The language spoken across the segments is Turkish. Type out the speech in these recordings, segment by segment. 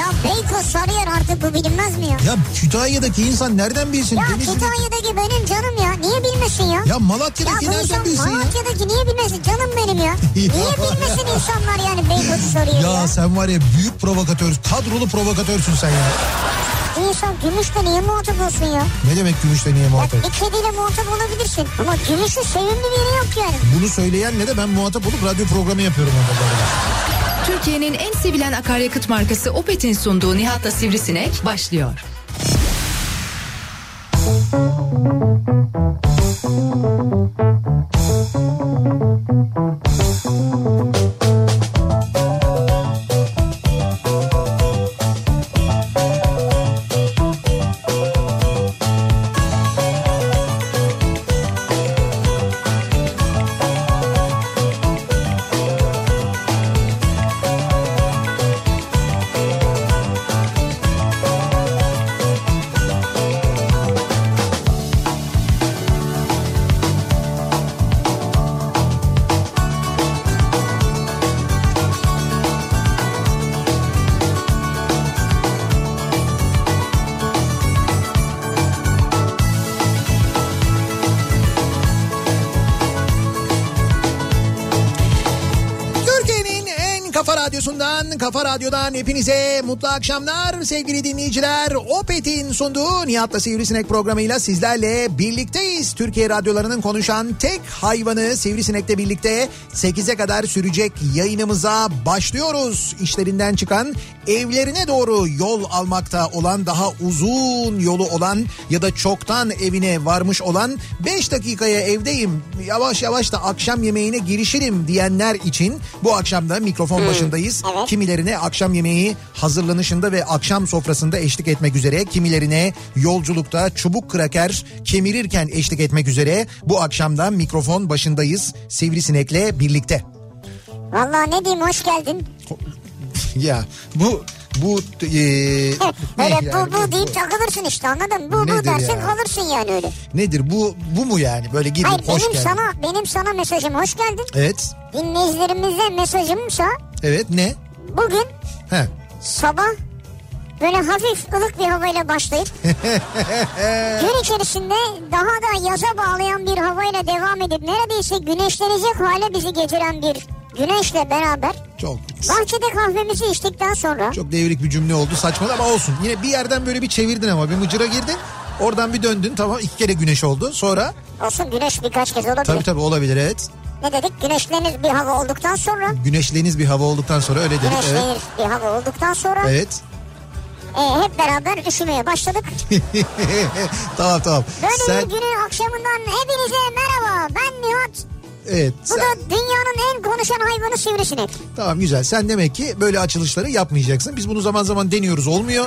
Ya Beykoz sarıyor artık, bu bilinmez mi ya? Ya Kütahya'daki insan nereden bilsin? Ya Denizli... Kütahya'daki benim canım ya. Niye bilmesin ya? Ya Malatya'daki ya nereden bilsin Malatya'daki ya? Malatya'daki niye bilmesin canım benim ya? Niye bilmesin insanlar yani Beykoz'u sarıyor ya? Ya sen var ya, büyük provokatör, kadrolu provokatörsün sen ya. İnsan Gümüş'te niye muhatap olsun ya? Ne demek Gümüş'te niye muhatap? Ya bir kediyle muhatap olabilirsin ama Gümüş'ün sevimli biri yok yani. Bunu söyleyen ne de ben muhatap olup radyo programı yapıyorum orada. Türkiye'nin en sevilen akaryakıt markası Opet'in sunduğu Nihat'la Sivrisinek başlıyor. Kafa Radyo'dan hepinize mutlu akşamlar sevgili dinleyiciler. Opet'in sunduğu Nihat'la Sivrisinek programıyla sizlerle birlikteyiz. Türkiye radyolarının konuşan tek hayvanı Sivrisinek'le birlikte 8'e kadar sürecek yayınımıza başlıyoruz. İşlerinden çıkan, evlerine doğru yol almakta olan, daha uzun yolu olan ya da çoktan evine varmış olan, 5 dakikaya evdeyim, yavaş yavaş da akşam yemeğine girişirim diyenler için bu akşam da mikrofon başındayız. Evet. Kimilerine akşam yemeği hazırlanışında ve akşam sofrasında eşlik etmek üzere, kimilerine yolculukta çubuk kraker kemirirken eşlik etmek üzere bu akşam da mikrofon başındayız Sivrisinek'le birlikte. Vallahi ne diyeyim, hoş geldin. Ya bu öyle yani, bu deyip takılırsın işte, anladın mı? Bu dersin ya, kalırsın yani öyle. Nedir bu mu yani, böyle girip hayır, hoş geldin. Benim sana mesajım hoş geldin. Evet. Dinleyicilerimize mesajımsa. Evet, ne? Bugün sabah böyle hafif ılık bir havayla başlayıp gün içerisinde daha da yaza bağlayan bir havayla devam edip neredeyse güneşlenecek hale bizi getiren bir güneşle beraber çok bahçede kahvemizi içtikten sonra. Çok devrik bir cümle oldu, saçmalı ama olsun. Yine bir yerden böyle bir çevirdin ama bir mıcıra girdin. Oradan bir döndün, tamam, 2 kere güneş oldu sonra. Olsun, güneş birkaç kez olabilir. Tabii olabilir, evet. Ne dedik? Güneşlenir bir hava olduktan sonra. Güneşlenir bir hava olduktan sonra, öyle dedik. Güneşlenir bir hava olduktan sonra. Evet. Hep beraber üşümeye başladık. Tamam. Böyle bir günün akşamından hepinize merhaba, ben Nihat. Evet. Bu da dünyanın en konuşan hayvanı Sivrisinek. Tamam, güzel. Sen demek ki böyle açılışları yapmayacaksın. Biz bunu zaman zaman deniyoruz, olmuyor.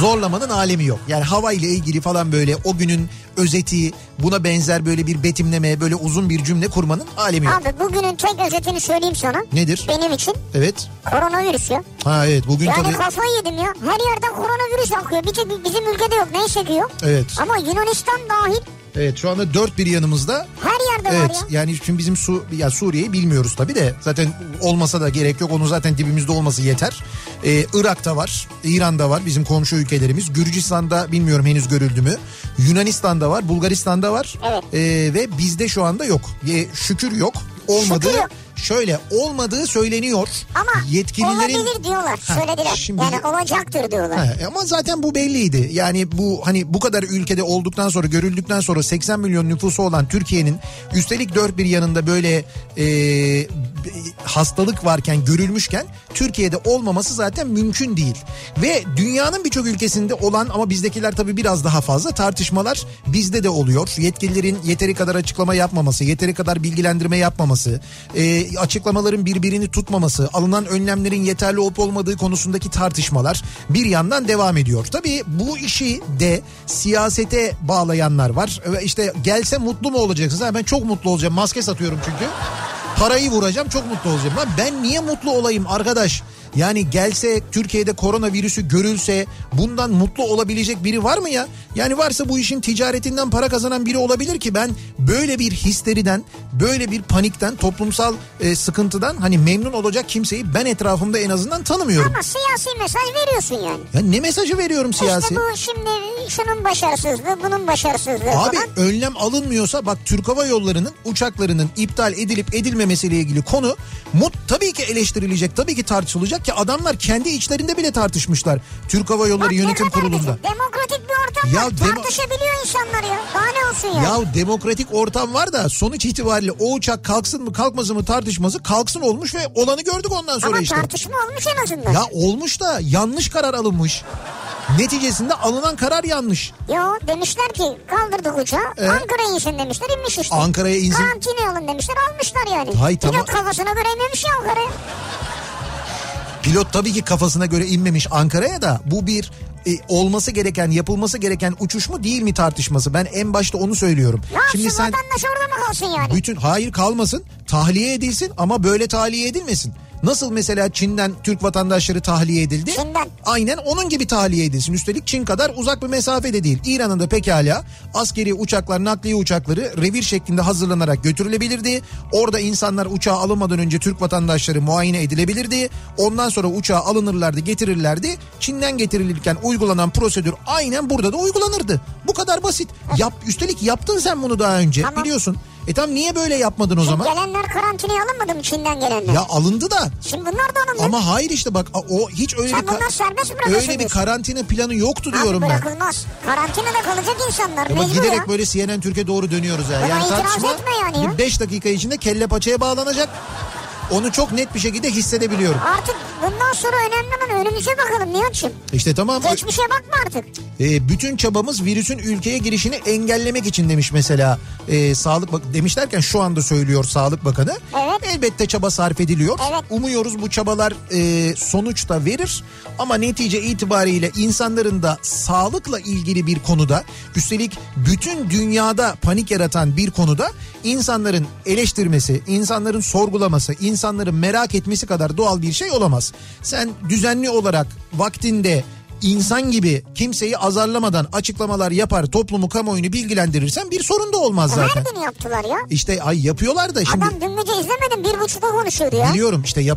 Zorlamanın alemi yok. Yani hava ile ilgili falan böyle o günün özeti, buna benzer böyle bir betimleme, böyle uzun bir cümle kurmanın alemi yok. Abi, bugünün tek özetini söyleyeyim sana. Nedir? Benim için. Evet. Koronavirüs ya. Ha evet, bugün yani tabii. Yani kafayı yedim ya. Her yerden koronavirüs akıyor. Bir tek bizim ülkede yok. Ne çekiyor? Evet. Ama Yunanistan dahil. Evet, şu anda 4 bir yanımızda. Her yerde var ya. Yani şimdi bizim Suriye'yi bilmiyoruz tabii de. Zaten olmasa da gerek yok. Onun zaten dibimizde olması yeter. Irak'ta var. İran'da var. Bizim komşu ülkelerimiz. Gürcistan'da bilmiyorum henüz görüldü mü. Yunanistan'da var. Bulgaristan'da var. Evet. Ve bizde şu anda yok. Şükür yok. Olmadığı. Şükür yok. Şöyle olmadığı söyleniyor. Ama yetkililerin... olabilir diyorlar. Söylediler. Şimdi... Yani olacaktır diyorlar. Ama zaten bu belliydi. Yani bu hani bu kadar ülkede olduktan sonra, görüldükten sonra 80 milyon nüfusu olan Türkiye'nin üstelik 4 bir yanında böyle hastalık varken, görülmüşken Türkiye'de olmaması zaten mümkün değil. Ve dünyanın birçok ülkesinde olan ama bizdekiler tabii biraz daha fazla tartışmalar bizde de oluyor. Yetkililerin yeteri kadar açıklama yapmaması, yeteri kadar bilgilendirme yapmaması, açıklamaların birbirini tutmaması, alınan önlemlerin yeterli olup olmadığı konusundaki tartışmalar bir yandan devam ediyor. Tabii bu işi de siyasete bağlayanlar var. İşte gelse mutlu mu olacaksınız? Ben çok mutlu olacağım. Maske satıyorum çünkü. parayı vuracağım, çok mutlu olacağım. Lan ben niye mutlu olayım arkadaş? Yani gelse Türkiye'de koronavirüsü görülse bundan mutlu olabilecek biri var mı ya? Yani varsa bu işin ticaretinden para kazanan biri olabilir ki ben böyle bir histeriden, böyle bir panikten, toplumsal sıkıntıdan hani memnun olacak kimseyi ben etrafımda en azından tanımıyorum. Ama siyasi mesaj veriyorsun yani. Ya ne mesajı veriyorum siyasi? İşte bu şimdi şunun başarısızlığı, bunun başarısızlığı falan. Abi önlem alınmıyorsa bak Türk Hava Yolları'nın uçaklarının iptal edilip edilmemesiyle ilgili konu tabii ki eleştirilecek, tabii ki tartışılacak. Ki adamlar kendi içlerinde bile tartışmışlar. Türk Hava Yolları bak, Yönetim Kurulu'nda. Demokratik bir ortam var. Tartışabiliyor insanlar ya. Daha ne olsun ya? Ya demokratik ortam var da sonuç itibariyle o uçak kalksın mı kalkmasın mı tartışması kalksın olmuş ve olanı gördük ondan sonra. Ama işte. Ama tartışma olmuş en azından. Ya olmuş da yanlış karar alınmış. Neticesinde alınan karar yanlış. Yo demişler ki kaldırdık uçağı. Ankara'ya insin demişler, inmiş işte. Ankara'ya insin. Kantine alın demişler, almışlar yani. Hay, pilot kafasına göre inmemiş ya Ankara'ya. Pilot tabii ki kafasına göre inmemiş Ankara'ya da bu bir olması gereken, yapılması gereken uçuş mu değil mi tartışması. Ben en başta onu söylüyorum. Ya şimdi sen vatandaş orada mı kalsın yani? Hayır kalmasın, tahliye edilsin ama böyle tahliye edilmesin. Nasıl mesela Çin'den Türk vatandaşları tahliye edildi? Çin'den. Aynen onun gibi tahliye edilsin. Üstelik Çin kadar uzak bir mesafede değil. İran'ın da pekala askeri uçaklar, nakliye uçakları revir şeklinde hazırlanarak götürülebilirdi. Orada insanlar uçağa alınmadan önce Türk vatandaşları muayene edilebilirdi. Ondan sonra uçağa alınırlardı, getirirlerdi. Çin'den getirilirken uygulanan prosedür aynen burada da uygulanırdı. Bu kadar basit. Üstelik yaptın sen bunu daha önce, tamam, biliyorsun. Tam niye böyle yapmadın o zaman? Gelenler karantinaya alınmadı mı Çin'den gelenler? Ya alındı da. Şimdi bunlar da alındı. Ama hayır işte bak o hiç öyle bir karantina planı yoktu diyorum ben. Abi bırakılmaz. Karantinada kalacak insanlar mecbur ya. Giderek böyle CNN Türkiye doğru dönüyoruz ya. Yani tartışma 5 dakika içinde kelle paçaya bağlanacak. Onu çok net bir şekilde hissedebiliyorum. Artık bundan sonra önemli olan önümüze bakalım Nihat'cığım. İşte tamam. Geçmişe bakma artık. Bütün çabamız virüsün ülkeye girişini engellemek için demiş mesela. Demiş derken şu anda söylüyor Sağlık Bakanı. Evet. Elbette çaba sarf ediliyor. Evet. Umuyoruz bu çabalar sonuçta verir. Ama netice itibariyle insanların da sağlıkla ilgili bir konuda, üstelik bütün dünyada panik yaratan bir konuda insanların eleştirmesi, insanların sorgulaması, insanların merak etmesi kadar doğal bir şey olamaz. Sen düzenli olarak vaktinde insan gibi kimseyi azarlamadan açıklamalar yapar, toplumu, kamuoyunu bilgilendirirsen bir sorun da olmaz zaten. Her gün yaptılar ya. İşte yapıyorlar da şimdi. Adam dün gece izlemedim 1.30'da konuşuyordu ya. Biliyorum işte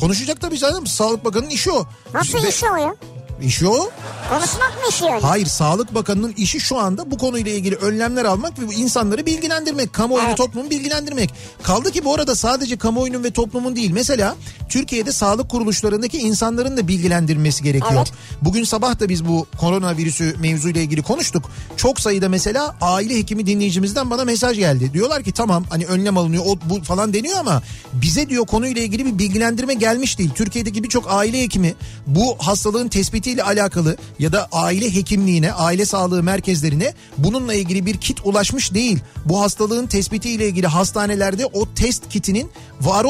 konuşacak tabii zaten. Sağlık Bakanı'nın işi o. Nasıl işi o ya? İşi o. Konuşmak mı işi yani? Hayır, Sağlık Bakanı'nın işi şu anda bu konuyla ilgili önlemler almak ve insanları bilgilendirmek. Kamuoyunu, evet, toplumu bilgilendirmek. Kaldı ki bu arada sadece kamuoyunun ve toplumun değil. Mesela Türkiye'de sağlık kuruluşlarındaki insanların da bilgilendirilmesi gerekiyor. Evet. Bugün sabah da biz bu koronavirüsü mevzuyla ilgili konuştuk. Çok sayıda mesela aile hekimi dinleyicimizden bana mesaj geldi. Diyorlar ki tamam hani önlem alınıyor bu falan deniyor ama bize diyor konuyla ilgili bir bilgilendirme gelmiş değil. Türkiye'deki birçok aile hekimi bu hastalığın tespiti ile alakalı ya da aile hekimliğine, aile sağlığı merkezlerine bununla ilgili bir kit ulaşmış değil. Bu hastalığın tespitiyle ilgili hastanelerde o test kitinin var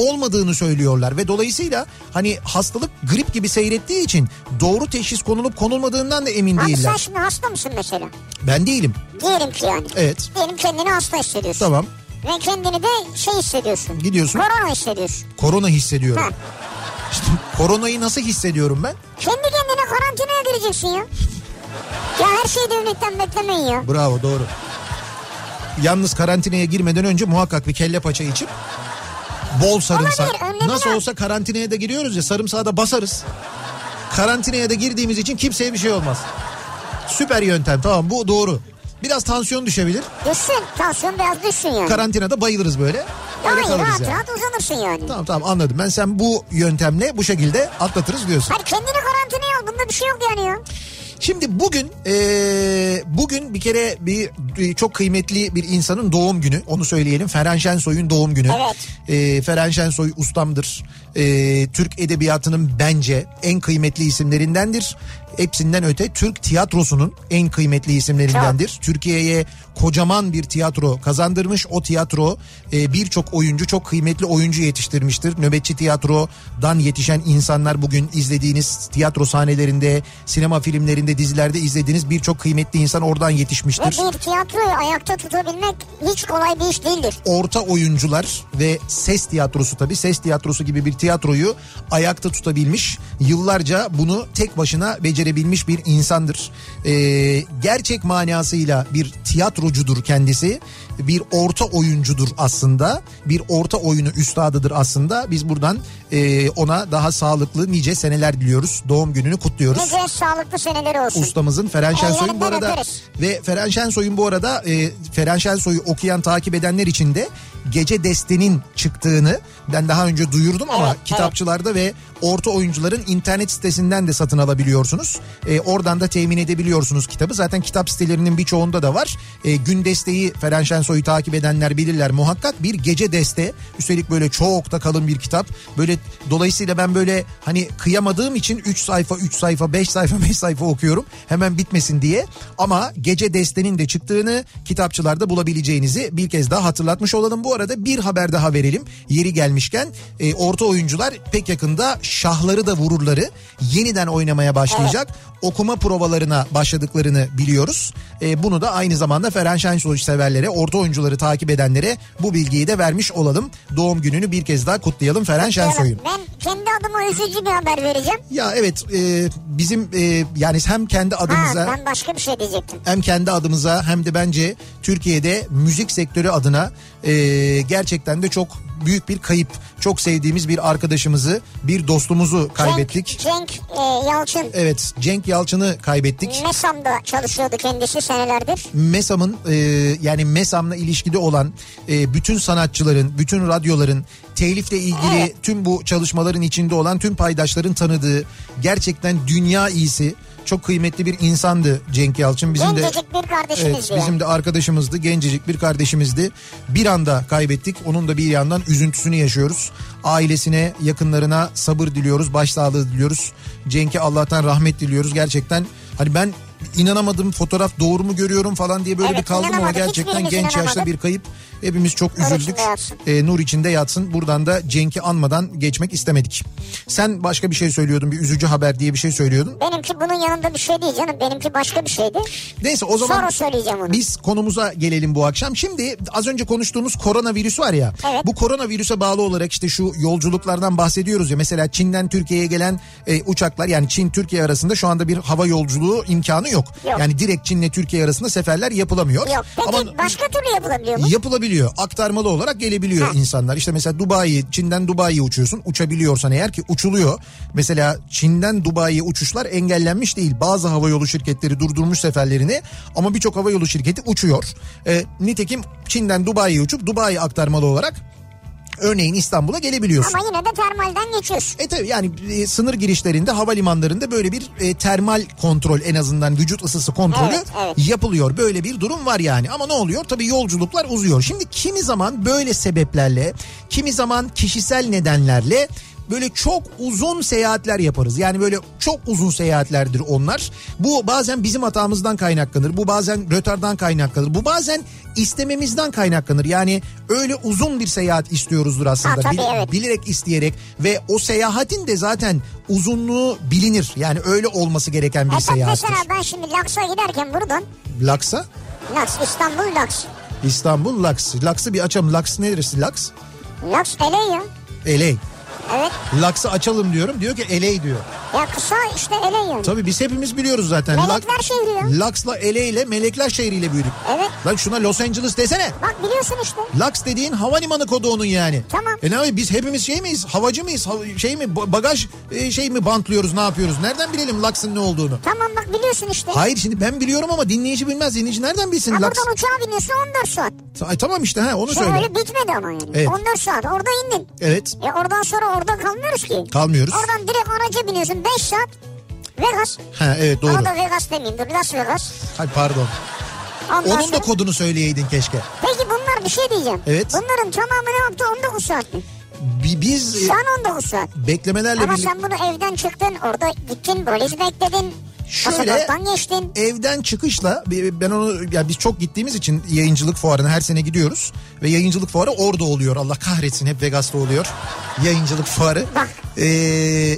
olmadığını söylüyorlar ve dolayısıyla hani hastalık grip gibi seyrettiği için doğru teşhis konulup konulmadığından da emin değiller. Sen şimdi hasta mısın mesela? Ben değilim. Diyelim ki yani. Evet. Diyelim kendini hasta hissediyorsun. Tamam. Ve kendini de hissediyorsun. Gidiyorsun. Korona hissediyorsun. Korona hissediyorum. Ha. İşte koronayı nasıl hissediyorum ben? Kendi kendine karantinaya gireceksin ya. Ya her şeyi devletten beklemeyin ya. Bravo, doğru. Yalnız karantinaya girmeden önce muhakkak bir kelle paça içip bol sarımsak. Olabilir, nasıl olsa karantinaya da giriyoruz ya, sarımsağı da basarız. Karantinaya da girdiğimiz için kimseye bir şey olmaz. Süper yöntem, tamam, bu doğru. Biraz tansiyon düşebilir. Düşsün, tansiyon biraz düşsün yani. Karantinada bayılırız böyle. Hayır, rahat uzanırsın yani. Tamam anladım. Ben sen bu yöntemle bu şekilde atlatırız diyorsun. Hayır, kendini karantinaya al, bunda bir şey yok yani ya. Şimdi bugün bir kere çok kıymetli bir insanın doğum günü, onu söyleyelim. Ferhan Şensoy'un doğum günü. Evet. Ferhan Şensoy ustamdır. Türk edebiyatının bence en kıymetli isimlerindendir. Hepsinden öte Türk tiyatrosunun en kıymetli isimlerindendir. Çok. Türkiye'ye kocaman bir tiyatro kazandırmış. O tiyatro birçok oyuncu, çok kıymetli oyuncu yetiştirmiştir. Nöbetçi tiyatrodan yetişen insanlar bugün izlediğiniz tiyatro sahnelerinde, sinema filmlerinde filmlerde, dizilerde izlediğiniz birçok kıymetli insan oradan yetişmiştir. Ve bir tiyatroyu ayakta tutabilmek hiç kolay bir iş değildir. Orta Oyuncular ve Ses Tiyatrosu, tabii Ses Tiyatrosu gibi bir tiyatroyu ayakta tutabilmiş, yıllarca bunu tek başına becerebilmiş bir insandır. Gerçek manasıyla bir tiyatrocudur kendisi. Bir orta oyuncudur aslında. Bir orta oyunu üstadıdır aslında. Biz buradan ona daha sağlıklı nice seneler diliyoruz. Doğum gününü kutluyoruz. Nice sağlıklı seneleri olsun. Ustamızın Ferhan Şensoy'un bu arada öperiz. Ve Ferhan Şensoy'un bu arada Ferhan Şensoy'u okuyan, takip edenler için de Gece Deste'nin çıktığını ben daha önce duyurdum ama evet, kitapçılarda evet. Ve Orta Oyuncuların internet sitesinden de satın alabiliyorsunuz. Oradan da temin edebiliyorsunuz kitabı. Zaten kitap sitelerinin birçoğunda da var. Gün Deste'yi, Ferhan Şensoy'u takip edenler bilirler muhakkak. Bir Gece Deste. Üstelik böyle çok da kalın bir kitap. Böyle dolayısıyla ben böyle hani kıyamadığım için 3 sayfa, 3 sayfa, 5 sayfa, 5 sayfa okuyorum. Hemen bitmesin diye. Ama Gece Deste'nin de çıktığını kitapçılarda bulabileceğinizi bir kez daha hatırlatmış olalım. Bu arada bir haber daha verelim yeri gelmişken. Orta Oyuncular pek yakında Şahları da Vururları yeniden oynamaya başlayacak. Evet. Okuma provalarına başladıklarını biliyoruz. Bunu da aynı zamanda Ferhan Şensoy severlere, Orta Oyuncuları takip edenlere bu bilgiyi de vermiş olalım. Doğum gününü bir kez daha kutlayalım Ferhan Şensoy'un. Ben kendi adıma üzücü bir haber vereceğim. Ya evet, bizim yani hem kendi adımıza ben başka bir şey diyecektim. Hem kendi adımıza hem de bence Türkiye'de müzik sektörü adına gerçekten de çok büyük bir kayıp. Çok sevdiğimiz bir arkadaşımızı, bir dostumuzu kaybettik. Cenk Yalçın. Evet, Cenk Yalçın'ı kaybettik. Mesam'da çalışıyordu kendisi senelerdir. Mesam'ın yani Mesam'la ilişkili olan bütün sanatçıların, bütün radyoların, telifle ilgili evet, tüm bu çalışmaların içinde olan tüm paydaşların tanıdığı gerçekten dünya iyisi, çok kıymetli bir insandı Cenk Yalçın. Bizim gencecik de bir kardeşimizdi. Evet, bizim de arkadaşımızdı, gencecik bir kardeşimizdi. Bir anda kaybettik. Onun da bir yandan üzüntüsünü yaşıyoruz. Ailesine, yakınlarına sabır diliyoruz, başsağlığı diliyoruz. Cenk'e Allah'tan rahmet diliyoruz. Gerçekten hani ben inanamadım, fotoğraf doğru mu görüyorum falan diye böyle evet, bir kaldım ama gerçekten genç yaşta bir kayıp. Hepimiz çok üzüldük. Nur içinde yatsın. Buradan da Cenk'i anmadan geçmek istemedik. Sen başka bir şey söylüyordun, bir üzücü haber diye bir şey söylüyordun. Benimki bunun yanında bir şey değil canım. Benimki başka bir şeydi. Neyse, o zaman sonra söyleyeceğim onu. Biz konumuza gelelim bu akşam. Şimdi az önce konuştuğumuz koronavirüs var ya. Evet. Bu koronavirüse bağlı olarak işte şu yolculuklardan bahsediyoruz ya. Mesela Çin'den Türkiye'ye gelen uçaklar, yani Çin-Türkiye arasında şu anda bir hava yolculuğu imkanı yok. Yani direkt Çin'le Türkiye arasında seferler yapılamıyor. Yok. Peki ama başka türlü yapılabiliyor mu? Yapılabiliyor. Aktarmalı olarak gelebiliyor insanlar. İşte mesela Çin'den Dubai'ye uçuyorsun. Uçabiliyorsan eğer, ki uçuluyor. Mesela Çin'den Dubai'ye uçuşlar engellenmiş değil. Bazı havayolu şirketleri durdurmuş seferlerini ama birçok havayolu şirketi uçuyor. Nitekim Çin'den Dubai'ye uçup Dubai'ye aktarmalı olarak örneğin İstanbul'a gelebiliyorsun. Ama yine de termalden geçiyorsun. Tabii yani sınır girişlerinde, havalimanlarında böyle bir termal kontrol, en azından vücut ısısı kontrolü evet. yapılıyor. Böyle bir durum var yani. Ama ne oluyor? Tabii yolculuklar uzuyor. Şimdi kimi zaman böyle sebeplerle, kimi zaman kişisel nedenlerle böyle çok uzun seyahatler yaparız. Yani böyle çok uzun seyahatlerdir onlar. Bu bazen bizim hatamızdan kaynaklanır. Bu bazen rötardan kaynaklanır. Bu bazen istememizden kaynaklanır. Yani öyle uzun bir seyahat istiyoruzdur aslında. Tabii, evet. Bilerek, isteyerek ve o seyahatin de zaten uzunluğu bilinir. Yani öyle olması gereken bir seyahattir. Mesela ben şimdi Laks'a giderken buradan. Laks'a? Laks, İstanbul Laks. İstanbul Laks. Laks'ı bir açalım. Laks neresi Laks? Laks Eley ya. Eley. Evet. Laks'ı açalım diyorum. Diyor ki Eley diyor. Ya kısa işte Eley yani. Tabii biz hepimiz biliyoruz zaten. Melekler şehri ya. Laks'la Eley'le Melekler şehriyle büyüdük. Evet. Lan şuna Los Angeles desene. Bak biliyorsun işte. Laks dediğin havalimanı kodu onun yani. Tamam. Ne abi, biz hepimiz şey miyiz? Havacı mıyız? Şey mi? Bagaj şey mi? Bantlıyoruz, ne yapıyoruz? Nereden bilelim Laks'ın ne olduğunu? Tamam bak biliyorsun işte. Hayır şimdi ben biliyorum ama dinleyici bilmez. Dinleyici nereden bilsin Laks? Buradan uçağa biniyorsun 14 saat. Tamam işte onu söyle. Öyle bitmedi ama yani. Evet. 14 saat orada indin. Evet. Oradan sonra orada kalmıyoruz ki. Kalmıyoruz. Oradan direkt araca biniyorsun 5 saat. Vegas. Evet doğru. Orada Vegas demeyeyim dur. Las Vegas. Hayır pardon. Onun da kodunu söyleyeydin keşke. Peki bunlar bir şey diyeceğim. Evet. Bunların tamamı ne yaptı? 19 saat mi? Biz... Şu an 19 saat. Beklemelerle... Ama sen bunu evden çıktın. Orada gittin. Polisi bekledin. Şöyle evden çıkışla ben onu, yani biz çok gittiğimiz için yayıncılık fuarına her sene gidiyoruz ve yayıncılık fuarı orada oluyor. Allah kahretsin, hep Vegas'ta oluyor yayıncılık fuarı.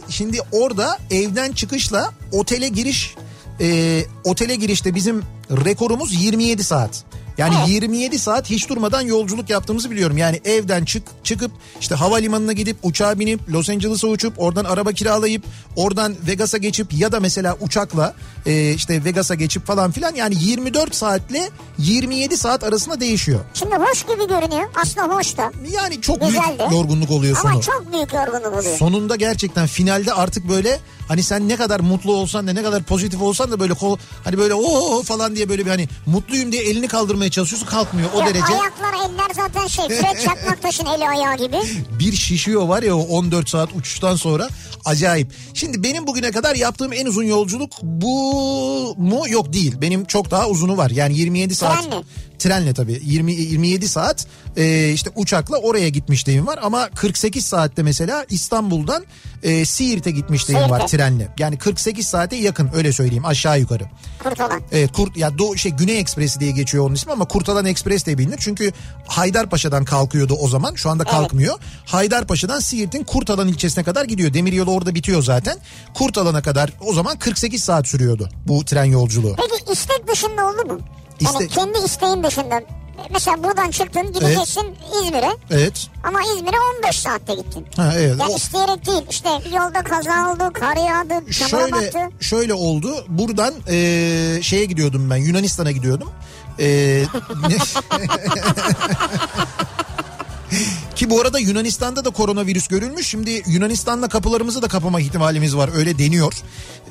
Şimdi orada evden çıkışla otele giriş otele girişte bizim rekorumuz 27 saat. Yani 27 saat hiç durmadan yolculuk yaptığımızı biliyorum. Yani evden çıkıp işte havalimanına gidip uçağa binip Los Angeles'a uçup oradan araba kiralayıp oradan Vegas'a geçip ya da mesela uçakla işte Vegas'a geçip falan filan, yani 24 saatle 27 saat arasında değişiyor. Şimdi hoş gibi görünüyor. Aslında hoş da. Yani çok büyük yorgunluk oluyor sonu. Ama çok büyük yorgunluk oluyor. Sonunda gerçekten finalde artık böyle hani sen ne kadar mutlu olsan da ne kadar pozitif olsan da böyle hani böyle ooo falan diye böyle bir hani mutluyum diye elini kaldırmaya çalışıyorsun, kalkmıyor o ya derece. Ayaklar eller zaten Fred Çakmaktaş'ın eli ayağı gibi. Bir şişiyor var ya o 14 saat uçuştan sonra, acayip. Şimdi benim bugüne kadar yaptığım en uzun yolculuk bu mu? Yok değil. Benim çok daha uzunu var. Yani 27 saat. Trenle tabii. 27 saat işte uçakla oraya gitmişliğim var ama 48 saatte mesela İstanbul'dan Siirt'e gitmişliğim var trenle. Yani 48 saate yakın, öyle söyleyeyim aşağı yukarı. Kurtalan. Evet, Güney Ekspresi diye geçiyor onun ismi ama Kurtalan Ekspres diye bilinir. Çünkü Haydarpaşa'dan kalkıyordu o zaman. Şu anda kalkmıyor. Evet. Haydarpaşa'dan Siirt'in Kurtalan ilçesine kadar gidiyor. Demiryolu orada bitiyor zaten. Kurtalan'a kadar o zaman 48 saat sürüyordu bu tren yolculuğu. Peki istek dışında oldu mu? Yani kendi isteğin dışında. Mesela buradan çıktın, gideceksin İzmir'e. Evet. Ama İzmir'e 15 saatte gittin. Ha, evet. Yani isteyerek değil. İşte yolda kaza oldu, kar yağdı, çamura battı. Şöyle oldu. Buradan şeye gidiyordum ben. Yunanistan'a gidiyordum. Ki bu arada Yunanistan'da da koronavirüs görülmüş. Şimdi Yunanistan'la kapılarımızı da kapama ihtimalimiz var. Öyle deniyor.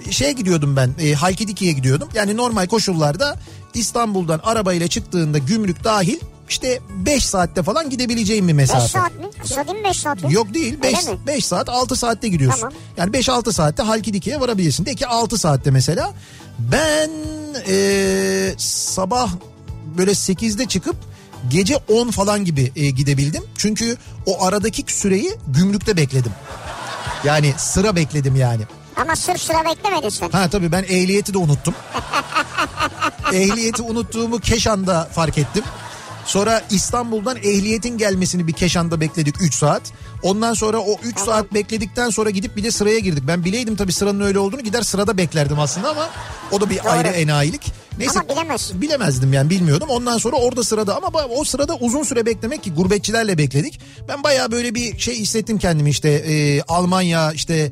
Şeye gidiyordum ben. Halkidiki'ye gidiyordum. Yani normal koşullarda İstanbul'dan arabayla çıktığında gümrük dahil işte 5 saatte falan gidebileceğim bir mesafe. 5 saat mi? Kısa değil mi 5 saat mi? Yok değil. 5 saat 6 saatte gidiyorsun. Tamam. Yani 5-6 saatte Halkidiki'ye varabilirsin. De ki 6 saatte mesela. Ben sabah böyle 8'de çıkıp gece 10 falan gibi gidebildim. Çünkü o aradaki süreyi gümrükte bekledim. Yani sıra bekledim yani. Ama sırf sıra beklemedin sen. Ha tabii, ben ehliyeti de unuttum. Ehliyeti unuttuğumu Keşan'da fark ettim. Sonra İstanbul'dan ehliyetin gelmesini bir Keşan'da bekledik 3 saat. Ondan sonra o 3 saat bekledikten sonra gidip bir de sıraya girdik. Ben bileydim tabii sıranın öyle olduğunu, gider sırada beklerdim aslında ama o da bir ayrı enayilik. Neyse, ama bilemezdim yani, bilmiyordum. Ondan sonra orada sırada, ama o sırada uzun süre beklemek ki gurbetçilerle bekledik. Ben bayağı böyle bir şey hissettim kendimi, işte Almanya işte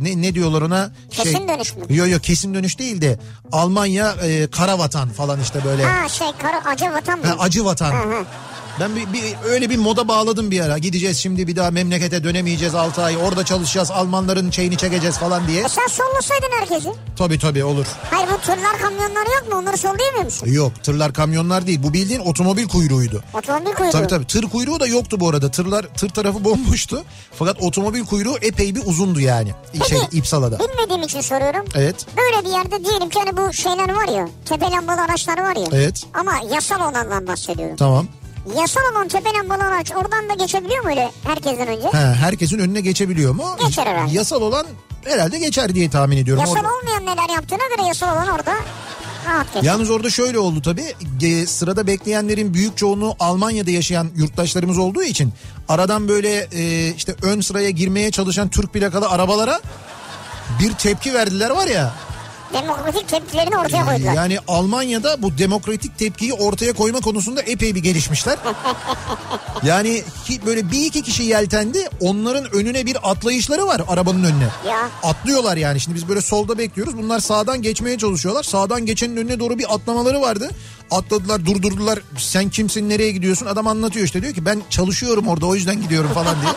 ne diyorlar ona? Kesin dönüş mü? Yok kesin dönüş değil de Almanya kara vatan falan işte böyle. Ha acı vatan mı? Ha, acı vatan. Hı-hı. Ben öyle bir moda bağladım bir ara. Gideceğiz şimdi, bir daha memlekete dönemeyeceğiz 6 ay. Orada çalışacağız, Almanların şeyini çekeceğiz falan diye. Sen sollasaydın herkesi. Tabii olur. Hayır, bu tırlar kamyonları yok mu? Onları sollayamıyor musun? Yok, tırlar kamyonlar değil. Bu bildiğin otomobil kuyruğuydu. Otomobil kuyruğu. Tabii tır kuyruğu da yoktu bu arada. Tır tarafı bomboştu. Fakat otomobil kuyruğu epey bir uzundu yani. Peki, İpsala'da. Bilmediğim için soruyorum. Evet. Böyle bir yerde diyelim ki hani bu şeyler var ya. Tepe lambalı araçlar var ya. Evet. Ama yasal olandan bahsediyorum. Tamam. Yasal olan tepe lambalı araç oradan da geçebiliyor mu öyle herkesten önce? Herkesin önüne geçebiliyor mu? Geçer herhalde. Yasal olan herhalde geçer diye tahmin ediyorum. Yasal olmayan neler yaptığına göre yasal olan orada rahat geçer. Yalnız orada şöyle oldu tabii. Sırada bekleyenlerin büyük çoğunluğu Almanya'da yaşayan yurttaşlarımız olduğu için aradan böyle işte ön sıraya girmeye çalışan Türk plakalı arabalara bir tepki verdiler var ya. Demokratik tepkilerini ortaya koydular. Yani Almanya'da bu demokratik tepkiyi ortaya koyma konusunda epey bir gelişmişler. Yani böyle bir iki kişi yeltendi. Onların önüne bir atlayışları var, arabanın önüne. Ya. Atlıyorlar yani. Şimdi biz böyle solda bekliyoruz. Bunlar sağdan geçmeye çalışıyorlar. Sağdan geçenin önüne doğru bir atlamaları vardı. Atladılar, durdurdular. Sen kimsin, nereye gidiyorsun? Adam anlatıyor işte, diyor ki ben çalışıyorum orada, o yüzden gidiyorum falan diye.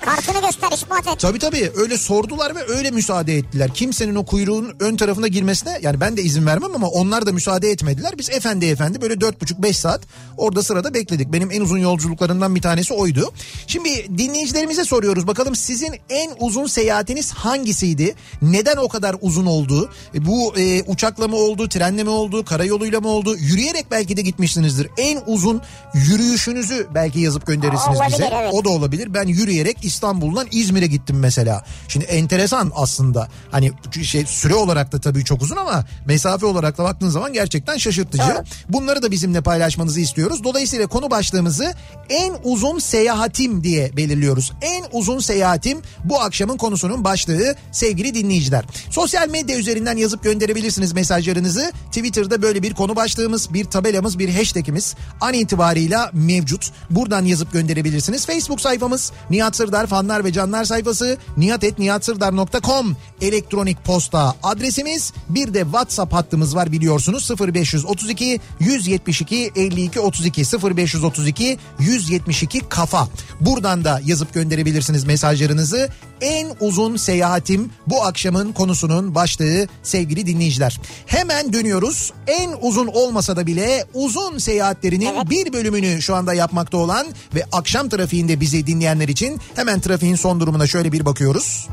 Kartını göster, ispat et. Tabii öyle sordular ve öyle müsaade ettiler. Kimsenin o kuyruğun ön tarafına girmesine yani ben de izin vermem ama onlar da müsaade etmediler. Biz efendi böyle 4,5-5 saat orada sırada bekledik. Benim en uzun yolculuklarımdan bir tanesi oydu. Şimdi dinleyicilerimize soruyoruz. Bakalım sizin en uzun seyahatiniz hangisiydi? Neden o kadar uzun oldu? Bu uçakla mı oldu, trenle mi oldu, karayoluyla mı oldu? Yürüyerek belki de gitmişsinizdir. En uzun yürüyüşünüzü belki yazıp gönderirsiniz bize. Evet. O da olabilir. Ben yürüyerek İstanbul'dan İzmir'e İzmir'e gittim mesela. Şimdi enteresan aslında. Hani şey, süre olarak da tabii çok uzun ama mesafe olarak da baktığın zaman gerçekten şaşırtıcı. Evet. Bunları da bizimle paylaşmanızı istiyoruz. Dolayısıyla konu başlığımızı en uzun seyahatim diye belirliyoruz. En uzun seyahatim bu akşamın konusunun başlığı sevgili dinleyiciler. Sosyal medya üzerinden yazıp gönderebilirsiniz mesajlarınızı. Twitter'da böyle bir konu başlığımız, bir tabelamız, bir hashtagimiz an itibarıyla mevcut. Buradan yazıp gönderebilirsiniz. Facebook sayfamız Nihat Sırdar fanlar ve canlar sayfası, nihat@nihatsırdar.com elektronik posta adresimiz. Bir de WhatsApp hattımız var biliyorsunuz, 0532 172 52 32, 0532 172 kafa. Buradan da yazıp gönderebilirsiniz mesajlarınızı. En uzun seyahatim bu akşamın konusunun başlığı sevgili dinleyiciler. Hemen dönüyoruz. En uzun olmasa da bile uzun seyahatlerinin bir bölümünü şu anda yapmakta olan ve akşam trafiğinde bizi dinleyenler için hemen trafiğin son durumuna şöyle bir bakıyoruz.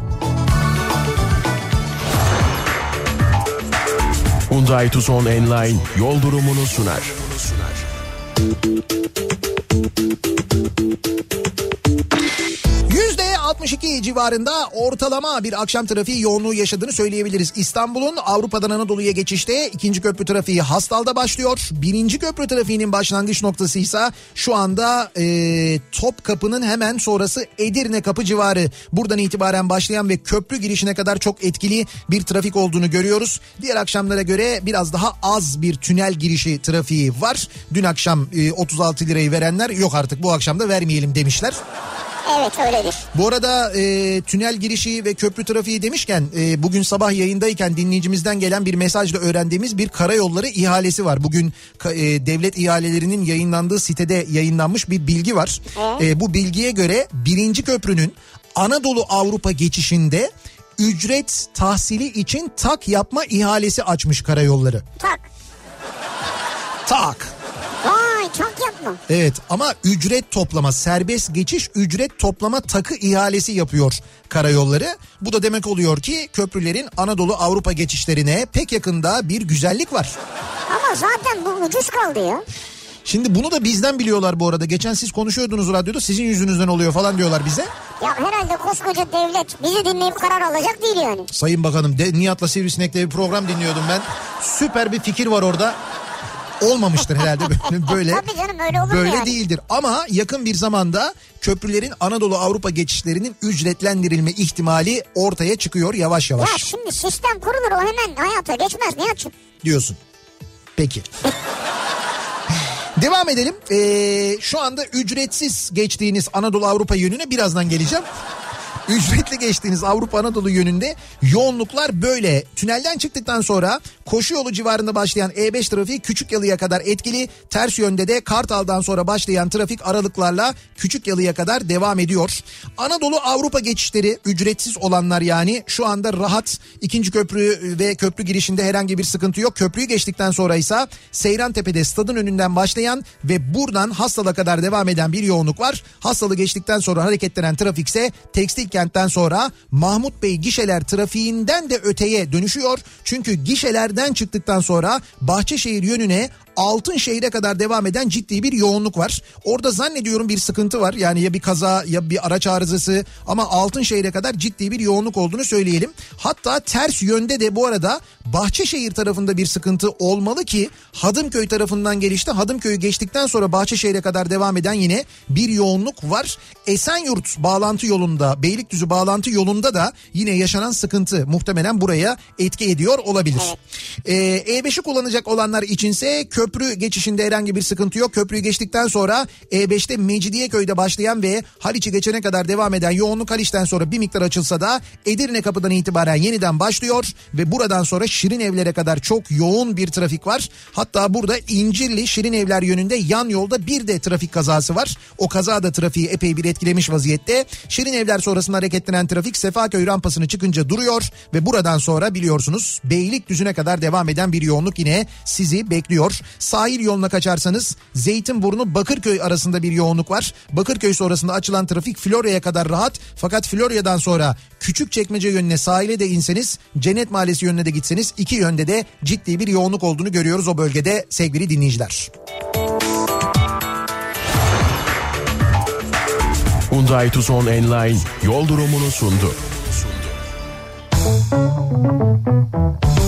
Hyundai Tucson Enline yol durumunu sunar. %62 civarında ortalama bir akşam trafiği yoğunluğu yaşadığını söyleyebiliriz. İstanbul'un Avrupa'dan Anadolu'ya geçişte 2. köprü trafiği Hastal'da başlıyor. 1. köprü trafiğinin başlangıç noktası ise şu anda Topkapı'nın hemen sonrası Edirne Kapı civarı. Buradan itibaren başlayan ve köprü girişine kadar çok etkili bir trafik olduğunu görüyoruz. Diğer akşamlara göre biraz daha az bir tünel girişi trafiği var. Dün akşam 36 lirayı verenler yok artık bu akşam da vermeyelim demişler. Evet öyledir. Bu arada tünel girişi ve köprü trafiği demişken bugün sabah yayındayken dinleyicimizden gelen bir mesajla öğrendiğimiz bir karayolları ihalesi var. Bugün devlet ihalelerinin yayınlandığı sitede yayınlanmış bir bilgi var. Bu bilgiye göre 1. köprünün Anadolu Avrupa geçişinde ücret tahsili için tak yapma ihalesi açmış karayolları. Tak. Tak. Vay çok yapma. Evet ama ücret toplama, serbest geçiş ücret toplama takı ihalesi yapıyor karayolları. Bu da demek oluyor ki köprülerin Anadolu Avrupa geçişlerine pek yakında bir güzellik var. Ama zaten bu ucuz kaldı ya. Şimdi bunu da bizden biliyorlar bu arada. Geçen siz konuşuyordunuz radyoda, sizin yüzünüzden oluyor falan diyorlar bize. Ya herhalde koskoca devlet bizi dinleyip karar alacak değil yani. Sayın Bakanım, Nihat'la Sivrisinek'te bir program dinliyordum ben. Süper bir fikir var orada. Olmamıştır herhalde böyle. Tabii canım, öyle olur böyle yani. Değildir. Ama yakın bir zamanda köprülerin Anadolu Avrupa geçişlerinin ücretlendirilme ihtimali ortaya çıkıyor yavaş yavaş. Ya şimdi sistem kurulur, o hemen hayata geçmez Nihat'cığım. Diyorsun. Peki. Devam edelim. Şu anda ücretsiz geçtiğiniz Anadolu Avrupa yönüne birazdan geleceğim. Ücretli geçtiğiniz Avrupa Anadolu yönünde yoğunluklar böyle. Tünelden çıktıktan sonra Koşuyolu civarında başlayan E5 trafiği Küçükyalı'ya kadar etkili. Ters yönde de Kartal'dan sonra başlayan trafik aralıklarla Küçükyalı'ya kadar devam ediyor. Anadolu Avrupa geçişleri ücretsiz olanlar yani şu anda rahat. 2. köprü ve köprü girişinde herhangi bir sıkıntı yok. Köprüyü geçtikten sonra ise Seyrantepe'de stadın önünden başlayan ve buradan Hastal'a kadar devam eden bir yoğunluk var. Hastal'ı geçtikten sonra hareketlenen trafikse Tekstil Kent'ten sonra Mahmut Bey gişeler trafiğinden de öteye dönüşüyor. Çünkü gişelerden çıktıktan sonra Bahçeşehir yönüne Altınşehir'e kadar devam eden ciddi bir yoğunluk var. Orada zannediyorum bir sıkıntı var. Yani ya bir kaza ya bir araç arızası, ama Altınşehir'e kadar ciddi bir yoğunluk olduğunu söyleyelim. Hatta ters yönde de bu arada Bahçeşehir tarafında bir sıkıntı olmalı ki Hadımköy tarafından gelişti. Hadımköy'ü geçtikten sonra Bahçeşehir'e kadar devam eden yine bir yoğunluk var. Esenyurt bağlantı yolunda, Beylikdüzü bağlantı yolunda da yine yaşanan sıkıntı muhtemelen buraya etki ediyor olabilir. E5'i kullanacak olanlar içinse köprü geçişinde herhangi bir sıkıntı yok. Köprüyü geçtikten sonra E5'te Mecidiyeköy'de başlayan ve Haliç'i geçene kadar devam eden yoğunluk Haliç'ten sonra bir miktar açılsa da Edirne Kapı'dan itibaren yeniden başlıyor ve buradan sonra Şirinevler'e kadar çok yoğun bir trafik var. Hatta burada İncirli Şirinevler yönünde yan yolda bir de trafik kazası var. O kaza da trafiği epey bir etkilemiş vaziyette. Şirinevler sonrasında hareketlenen trafik Sefaköy rampasını çıkınca duruyor ve buradan sonra biliyorsunuz Beylikdüzü'ne kadar devam eden bir yoğunluk yine sizi bekliyor. Sahil yoluna kaçarsanız Zeytinburnu Bakırköy arasında bir yoğunluk var. Bakırköy sonrasında açılan trafik Florya'ya kadar rahat. Fakat Florya'dan sonra Küçükçekmece yönüne, sahile de inseniz, Cennet Mahallesi yönüne de gitseniz iki yönde de ciddi bir yoğunluk olduğunu görüyoruz o bölgede sevgili dinleyiciler. Hyundai Tucson Enline yol durumunu sundu.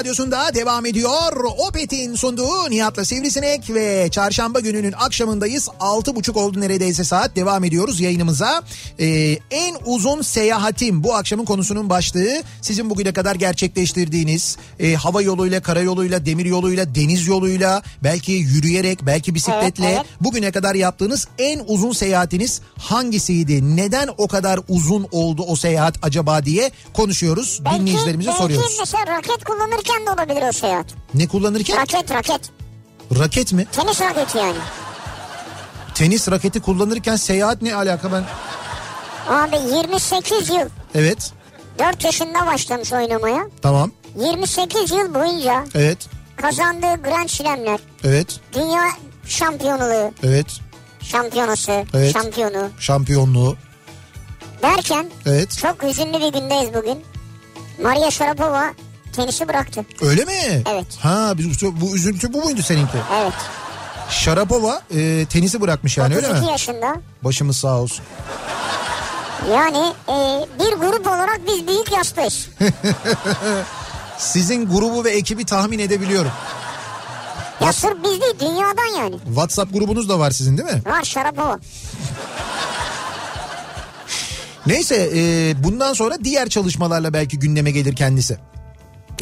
Radyosunda devam ediyor. Opet'in sunduğu Nihat'la Sivrisinek ve çarşamba gününün akşamındayız. 6.30 oldu neredeyse saat. Devam ediyoruz yayınımıza. En uzun seyahatim bu akşamın konusunun başlığı. Sizin bugüne kadar gerçekleştirdiğiniz hava yoluyla, karayoluyla, demir yoluyla, deniz yoluyla, belki yürüyerek, belki bisikletle bugüne kadar yaptığınız en uzun seyahatiniz hangisiydi? Neden o kadar uzun oldu o seyahat acaba diye konuşuyoruz. Belki, dinleyicilerimize soruyoruz. Mesela raket kullanırken de olabilir o seyahat. Ne kullanırken? Raket. Raket mi? Tenis raketi yani. Tenis raketi kullanırken seyahat ne alaka ben? Abi 28 yıl. Evet. 4 yaşında başlamış oynamaya. Tamam. 28 yıl boyunca. Evet. Kazandığı Grand Slam'ler. Evet. Dünya şampiyonluğu. Evet. Şampiyonası. Evet. Şampiyonluğu. Derken. Evet. Çok üzünlü bir gündeyiz bugün. Maria Sharapova tenisi bıraktı. Öyle mi? Evet. Ha, bu üzüntü bu muydu seninki? Evet. Sharapova tenisi bırakmış yani, öyle mi? 32 yaşında. Başımız sağ olsun. Yani bir grup olarak biz büyük yastayız. Sizin grubu ve ekibi tahmin edebiliyorum. Ya sırf biz değil, dünyadan yani. WhatsApp grubunuz da var sizin değil mi? Var, Sharapova. Neyse, bundan sonra diğer çalışmalarla belki gündeme gelir kendisi.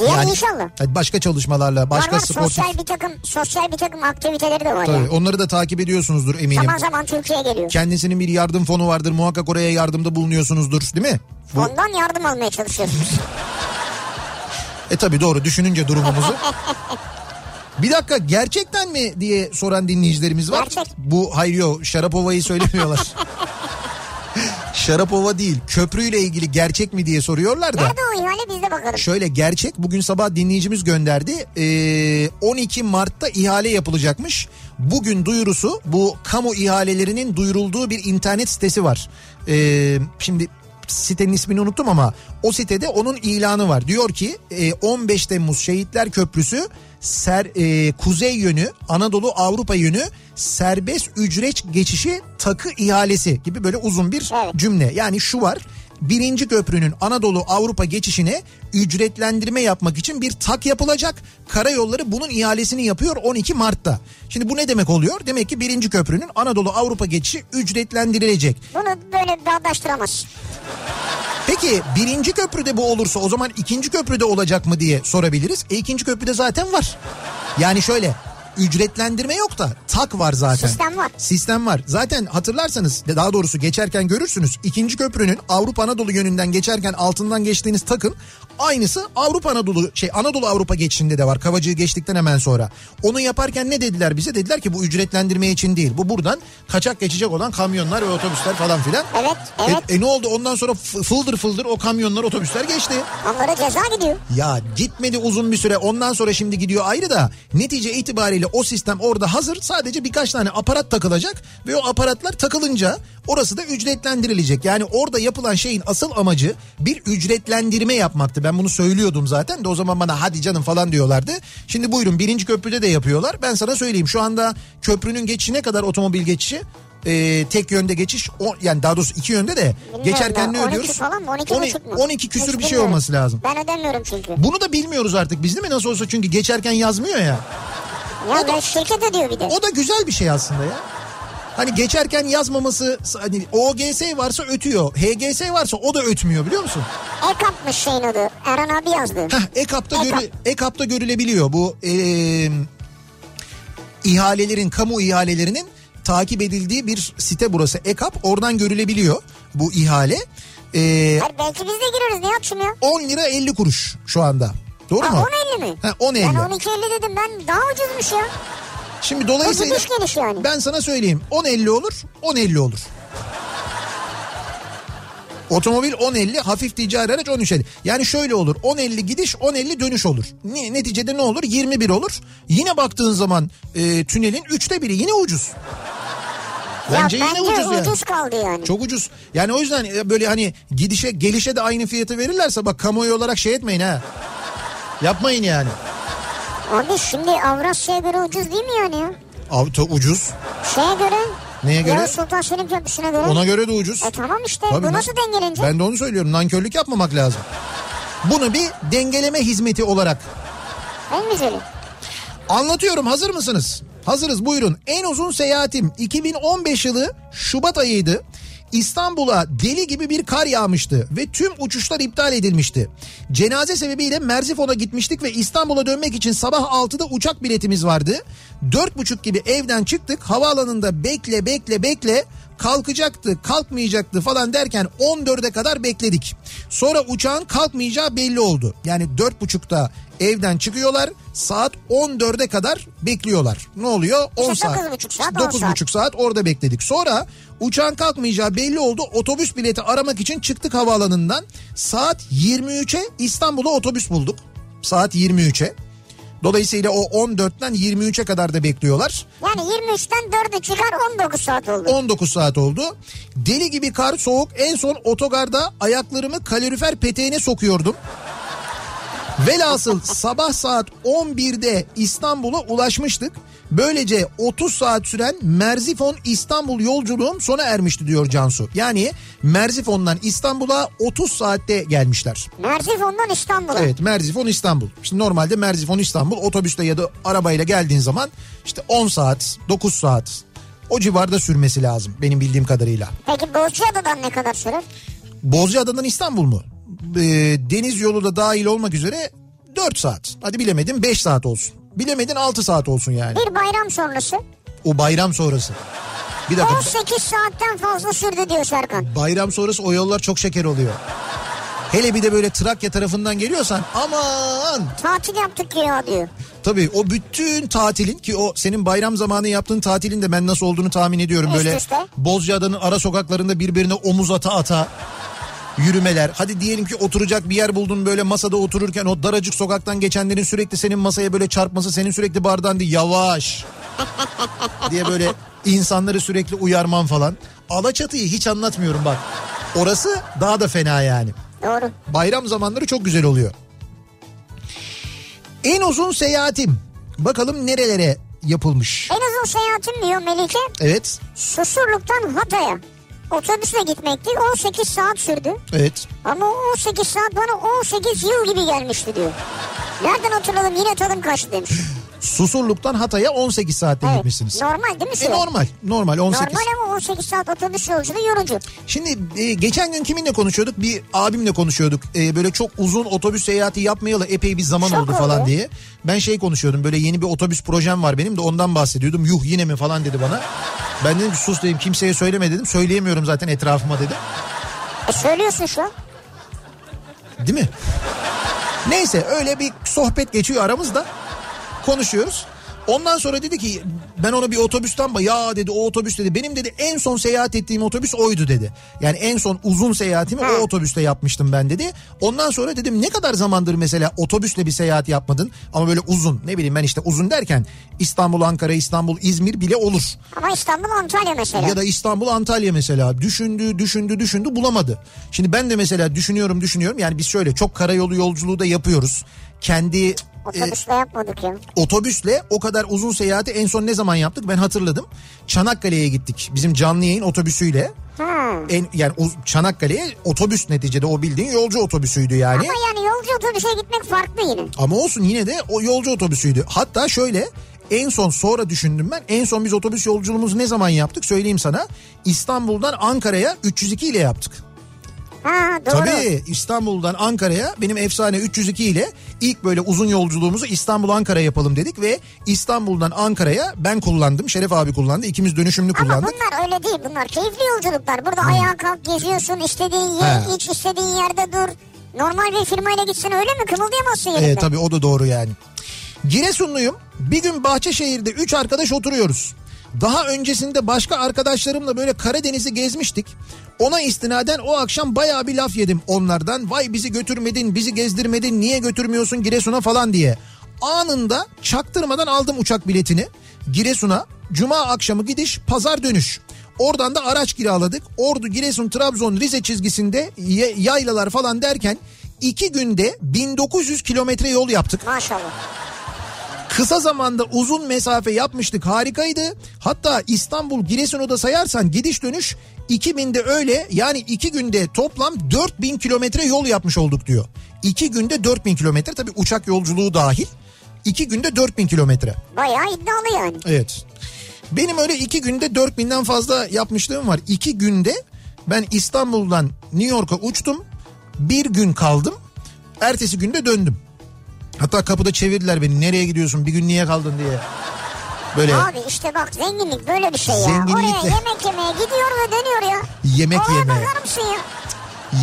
Yani inşallah. Başka çalışmalarla, başka sportif. Sosyal bir takım aktiviteleri de var. Tabii, yani. Onları da takip ediyorsunuzdur eminim. Zaman zaman Türkiye'ye geliyor. Kendisinin bir yardım fonu vardır. Muhakkak oraya yardımda bulunuyorsunuzdur, değil mi? Fondan yardım almaya çalışıyorsunuz. Tabii, doğru düşününce durumumuzu. Bir dakika, gerçekten mi diye soran dinleyicilerimiz var. Gerçek. Hayır, Sharapova'yı söylemiyorlar. Sharapova değil, köprüyle ilgili gerçek mi diye soruyorlar da. Nerede o ihale, biz de bakalım. Şöyle, gerçek, bugün sabah dinleyicimiz gönderdi. 12 Mart'ta ihale yapılacakmış. Bugün duyurusu, bu kamu ihalelerinin duyurulduğu bir internet sitesi var. Şimdi sitenin ismini unuttum ama o sitede onun ilanı var. Diyor ki 15 Temmuz Şehitler Köprüsü kuzey yönü, Anadolu Avrupa yönü serbest ücret geçişi takı ihalesi gibi böyle uzun bir cümle. Yani şu var: birinci köprünün Anadolu Avrupa geçişine ücretlendirme yapmak için bir tak yapılacak. Karayolları bunun ihalesini yapıyor 12 Mart'ta. Şimdi bu ne demek oluyor? Demek ki birinci köprünün Anadolu Avrupa geçişi ücretlendirilecek. Bunu böyle bağdaştıramaz. Peki birinci köprüde bu olursa o zaman ikinci köprüde olacak mı diye sorabiliriz. İkinci köprüde zaten var. Yani şöyle, ücretlendirme yok da tak var zaten. Sistem var. Zaten hatırlarsanız, daha doğrusu geçerken görürsünüz. İkinci köprünün Avrupa Anadolu yönünden geçerken altından geçtiğiniz takın aynısı Anadolu Avrupa geçişinde de var. Kavacığı geçtikten hemen sonra. Onu yaparken ne dediler bize? Dediler ki bu ücretlendirme için değil. Bu buradan kaçak geçecek olan kamyonlar ve otobüsler falan filan. Evet. Ne oldu? Ondan sonra fıldır o kamyonlar, otobüsler geçti. Onlara ceza gidiyor. Ya gitmedi uzun bir süre. Ondan sonra şimdi gidiyor ayrı da. Netice itibariyle o sistem orada hazır. Sadece birkaç tane aparat takılacak ve o aparatlar takılınca orası da ücretlendirilecek. Yani orada yapılan şeyin asıl amacı bir ücretlendirme yapmaktı. Ben bunu söylüyordum zaten de o zaman bana hadi canım falan diyorlardı. Şimdi buyurun, birinci köprüde de yapıyorlar. Ben sana söyleyeyim, şu anda köprünün geçişine kadar otomobil geçişi tek yönde geçiş, yani daha doğrusu iki yönde de bilmiyorum, geçerken ne ödüyoruz? 12 küsür hiç bir şey olması lazım. Ben ödemiyorum çünkü. Bunu da bilmiyoruz artık biz, değil mi? Nasıl olsa çünkü geçerken yazmıyor ya. Ya ben şirket ediyor bir de. O da güzel bir şey aslında ya. Hani geçerken yazmaması, hani OGS varsa ötüyor, HGS varsa o da ötmüyor, biliyor musun? EKAP'mış şeyin adı. Erhan abi yazdı. EKAP'ta görülebiliyor bu kamu ihalelerinin takip edildiği bir site burası. EKAP, oradan görülebiliyor bu ihale. Belki biz de gireriz, ne yapayım ya? 10 lira 50 kuruş şu anda. Doğru mu? 10.50 mi? Ha, 10.50. Ben 12.50 dedim, ben daha ucuzmuş ya. Şimdi dolayısıyla yani. Ben sana söyleyeyim, 10.50 olur, 10.50 olur. Otomobil 10.50, hafif ticari araç 13.50. Yani şöyle olur, 10.50 gidiş, 10.50 dönüş olur. Neticede ne olur? 21 olur. Yine baktığın zaman tünelin 3'te biri yine ucuz. Bence yine ucuz yani. Ucuz kaldı yani. Çok ucuz. Yani o yüzden böyle hani gidişe gelişe de aynı fiyatı verirlerse bak kamuoyu olarak şey etmeyin ha. Yapmayın yani. Abi şimdi Avrasya'ya göre ucuz değil mi yani ya? Abi ucuz. Şeye göre. Neye göre? Ya Sultan Selim Köprüsü'ne göre. Ona göre de ucuz. E tamam işte. Tabii bu nasıl dengelenecek? Ben de onu söylüyorum. Nankörlük yapmamak lazım. Bunu bir dengeleme hizmeti olarak. En güzeli. Anlatıyorum, hazır mısınız? Hazırız, buyurun. En uzun seyahatim 2015 yılı Şubat ayıydı. İstanbul'a deli gibi bir kar yağmıştı ve tüm uçuşlar iptal edilmişti. Cenaze sebebiyle Merzifon'a gitmiştik ve İstanbul'a dönmek için sabah 6'da uçak biletimiz vardı. 4.30 gibi evden çıktık. Havaalanında bekle kalkacaktı, kalkmayacaktı falan derken 14'e kadar bekledik. Sonra uçağın kalkmayacağı belli oldu. Yani 4.30'da evden çıkıyorlar. Saat 14'e kadar bekliyorlar. Ne oluyor? 10 saat. 9.5 saat orada bekledik. Sonra uçağın kalkmayacağı belli oldu. Otobüs bileti aramak için çıktık havaalanından. Saat 23'e İstanbul'a otobüs bulduk. Saat 23'e. Dolayısıyla o 14'ten 23'e kadar da bekliyorlar. Yani 23'ten 4'e çıkar 19 saat oldu. 19 saat oldu. Deli gibi kar, soğuk. En son otogarda ayaklarımı kalorifer peteğine sokuyordum. Velhasıl sabah saat 11'de İstanbul'a ulaşmıştık. Böylece 30 saat süren Merzifon İstanbul yolculuğum sona ermişti diyor Cansu. Yani Merzifon'dan İstanbul'a 30 saatte gelmişler. Merzifon'dan İstanbul'a. Evet, Merzifon İstanbul. Şimdi normalde Merzifon İstanbul otobüste ya da arabayla geldiğin zaman işte 10 saat, 9 saat o civarda sürmesi lazım benim bildiğim kadarıyla. Peki Bozcaada'dan ne kadar sürer? Bozcaada'dan İstanbul mu? Deniz yolu da dahil olmak üzere 4 saat. Hadi bilemedin 5 saat olsun. Bilemedin 6 saat olsun yani. Bir bayram sonrası. O bayram sonrası. Bir dakika. 18 saatten fazla sürdü diyor Serkan. Bayram sonrası o yollar çok şeker oluyor. Hele bir de böyle Trakya tarafından geliyorsan aman. Tatil yaptık ya diyor. Tabii o bütün tatilin ki o senin bayram zamanı yaptığın tatilin de ben nasıl olduğunu tahmin ediyorum. Böyle Bozcaada'nın ara sokaklarında birbirine omuz ata. Yürümeler. Hadi diyelim ki oturacak bir yer buldun, böyle masada otururken o daracık sokaktan geçenlerin sürekli senin masaya böyle çarpması, senin sürekli bardağın diye yavaş diye böyle insanları sürekli uyarman falan. Alaçatı'yı hiç anlatmıyorum bak. Orası daha da fena yani. Doğru. Bayram zamanları çok güzel oluyor. En uzun seyahatim. Bakalım nerelere yapılmış. En uzun seyahatim diyor Melike. Evet. Susurluk'tan Hatay'a. Otobüsle gitmekti. 18 saat sürdü. Evet. Ama 18 saat bana 18 yıl gibi gelmişti diyor. Nereden hatırladım, yine tadım kaçtı demiş. Susurluk'tan Hatay'a 18 saatte evet, gitmişsiniz. Normal değil mi süre? Normal 18. Normal ama 18 saat otobüs yolculuğu yorucu. Şimdi geçen gün kiminle konuşuyorduk? Bir abimle konuşuyorduk. Böyle çok uzun otobüs seyahati yapmayalı epey bir zaman çok oldu falan diye. Ben konuşuyordum, böyle yeni bir otobüs projem var benim de ondan bahsediyordum. Yuh yine mi falan dedi bana. Ben dedim sus dedim, kimseye söyleme dedim. Söyleyemiyorum zaten etrafıma dedim. Söylüyorsun şu an. Değil mi? Neyse öyle bir sohbet geçiyor aramızda. Konuşuyoruz. Ondan sonra dedi ki ben ona bir otobüsten ya dedi o otobüs dedi benim dedi en son seyahat ettiğim otobüs oydu dedi. Yani en son uzun seyahatimi o otobüste yapmıştım ben dedi. Ondan sonra dedim ne kadar zamandır mesela otobüsle bir seyahat yapmadın ama böyle uzun, ne bileyim ben uzun derken İstanbul Ankara, İstanbul İzmir bile olur. Ama İstanbul Antalya mesela. Ya da İstanbul Antalya mesela düşündü bulamadı. Şimdi ben de mesela düşünüyorum yani biz şöyle çok karayolu yolculuğu da yapıyoruz. Kendi otobüsle yapmadık ya. Otobüsle o kadar uzun seyahati en son ne zaman yaptık? Ben hatırladım. Çanakkale'ye gittik. Bizim canlı yayın otobüsüyle. Çanakkale'ye otobüs, neticede o bildiğin yolcu otobüsüydü yani. Ama yani yolcu otobüse gitmek farklı yine. Ama olsun, yine de o yolcu otobüsüydü. Hatta sonra düşündüm ben. En son biz otobüs yolculuğumuzu ne zaman yaptık? Söyleyeyim sana. İstanbul'dan Ankara'ya 302 ile yaptık. Ha, doğru. Tabii İstanbul'dan Ankara'ya benim efsane 302 ile ilk böyle uzun yolculuğumuzu İstanbul-Ankara yapalım dedik ve İstanbul'dan Ankara'ya ben kullandım. Şeref abi kullandı. İkimiz dönüşümlü kullandık. Ama bunlar öyle değil. Bunlar keyifli yolculuklar. Burada ayağa kalk, geziyorsun, istediğin yer, iç, istediğin yerde dur. Normal bir firmayla gitsen öyle mi? Kımıldayamazsın yerinde. Tabii o da doğru yani. Giresunluyum. Bir gün Bahçeşehir'de 3 arkadaş oturuyoruz. Daha öncesinde başka arkadaşlarımla böyle Karadeniz'i gezmiştik. Ona istinaden o akşam bayağı bir laf yedim onlardan. Vay bizi götürmedin, bizi gezdirmedin, niye götürmüyorsun Giresun'a falan diye. Anında çaktırmadan aldım uçak biletini Giresun'a. Cuma akşamı gidiş, pazar dönüş. Oradan da araç kiraladık. Ordu, Giresun, Trabzon, Rize çizgisinde yaylalar falan derken 2 günde 1900 kilometre yol yaptık. Maşallah. Kısa zamanda uzun mesafe yapmıştık, harikaydı. Hatta İstanbul Giresun'u da sayarsan gidiş dönüş 2000'de öyle, yani 2 günde toplam 4000 kilometre yol yapmış olduk diyor. 2 günde 4000 kilometre, tabii uçak yolculuğu dahil. 2 günde 4000 kilometre. Bayağı iddialı yani. Evet. Benim öyle 2 günde 4000'den fazla yapmışlığım var. 2 günde ben İstanbul'dan New York'a uçtum. Bir gün kaldım. Ertesi günde döndüm. Hatta kapıda çevirdiler beni. Nereye gidiyorsun? Bir gün niye kaldın diye. Böyle. Abi işte bak, zenginlik böyle bir şey ya. Oraya yemek yemeye gidiyor ve dönüyor ya. Yemek yemeye. Oraya bakar mısın ya?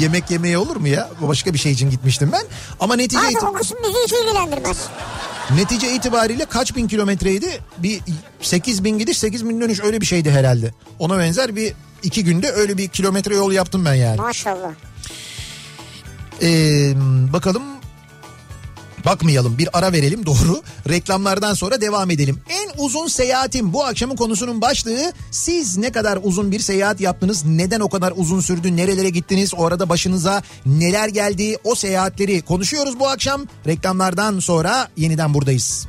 Yemek yemeye olur mu ya? Başka bir şey için gitmiştim ben. Ama netice abi o kısım bizi hiç ilgilendirmez. Netice itibariyle kaç bin kilometreydi? Bir 8.000 gidiş, 8.000 dönüş, öyle bir şeydi herhalde. Ona benzer bir 2 günde öyle bir kilometre yol yaptım ben yani. Maşallah. Bakalım. Bakmayalım, bir ara verelim, doğru. Reklamlardan sonra devam edelim. En uzun seyahatim bu akşamın konusunun başlığı. Siz ne kadar uzun bir seyahat yaptınız? Neden o kadar uzun sürdü? Nerelere gittiniz? O arada başınıza neler geldi? O seyahatleri konuşuyoruz bu akşam. Reklamlardan sonra yeniden buradayız.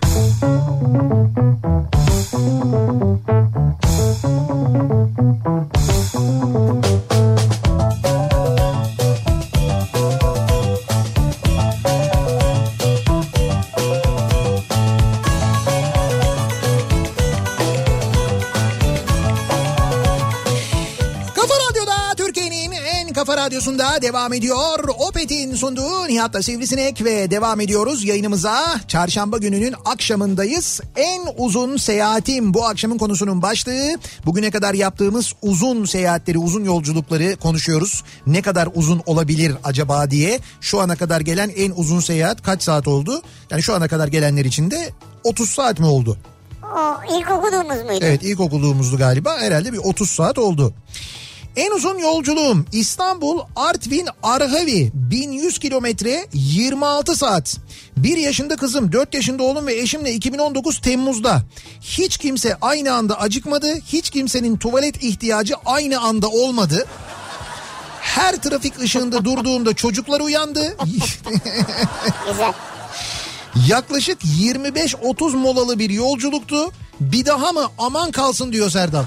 Radyosu'nda devam ediyor. Opet'in sunduğu Nihat'la Sivrisinek ve devam ediyoruz yayınımıza. Çarşamba gününün akşamındayız. En uzun seyahatim bu akşamın konusunun başlığı. Bugüne kadar yaptığımız uzun seyahatleri, uzun yolculukları konuşuyoruz. Ne kadar uzun olabilir acaba diye. Şu ana kadar gelen en uzun seyahat kaç saat oldu? Yani şu ana kadar gelenler içinde 30 saat mi oldu? O ilk okuduğumuz muydu? Evet, ilk okuduğumuzdu galiba. Herhalde bir 30 saat oldu. En uzun yolculuğum İstanbul, Artvin, Arhavi 1100 kilometre 26 saat. 1 yaşında kızım, 4 yaşında oğlum ve eşimle 2019 Temmuz'da. Hiç kimse aynı anda acıkmadı. Hiç kimsenin tuvalet ihtiyacı aynı anda olmadı. Her trafik ışığında durduğumda çocuklar uyandı. Güzel. Yaklaşık 25-30 molalı bir yolculuktu. Bir daha mı? Aman kalsın diyor Serdar.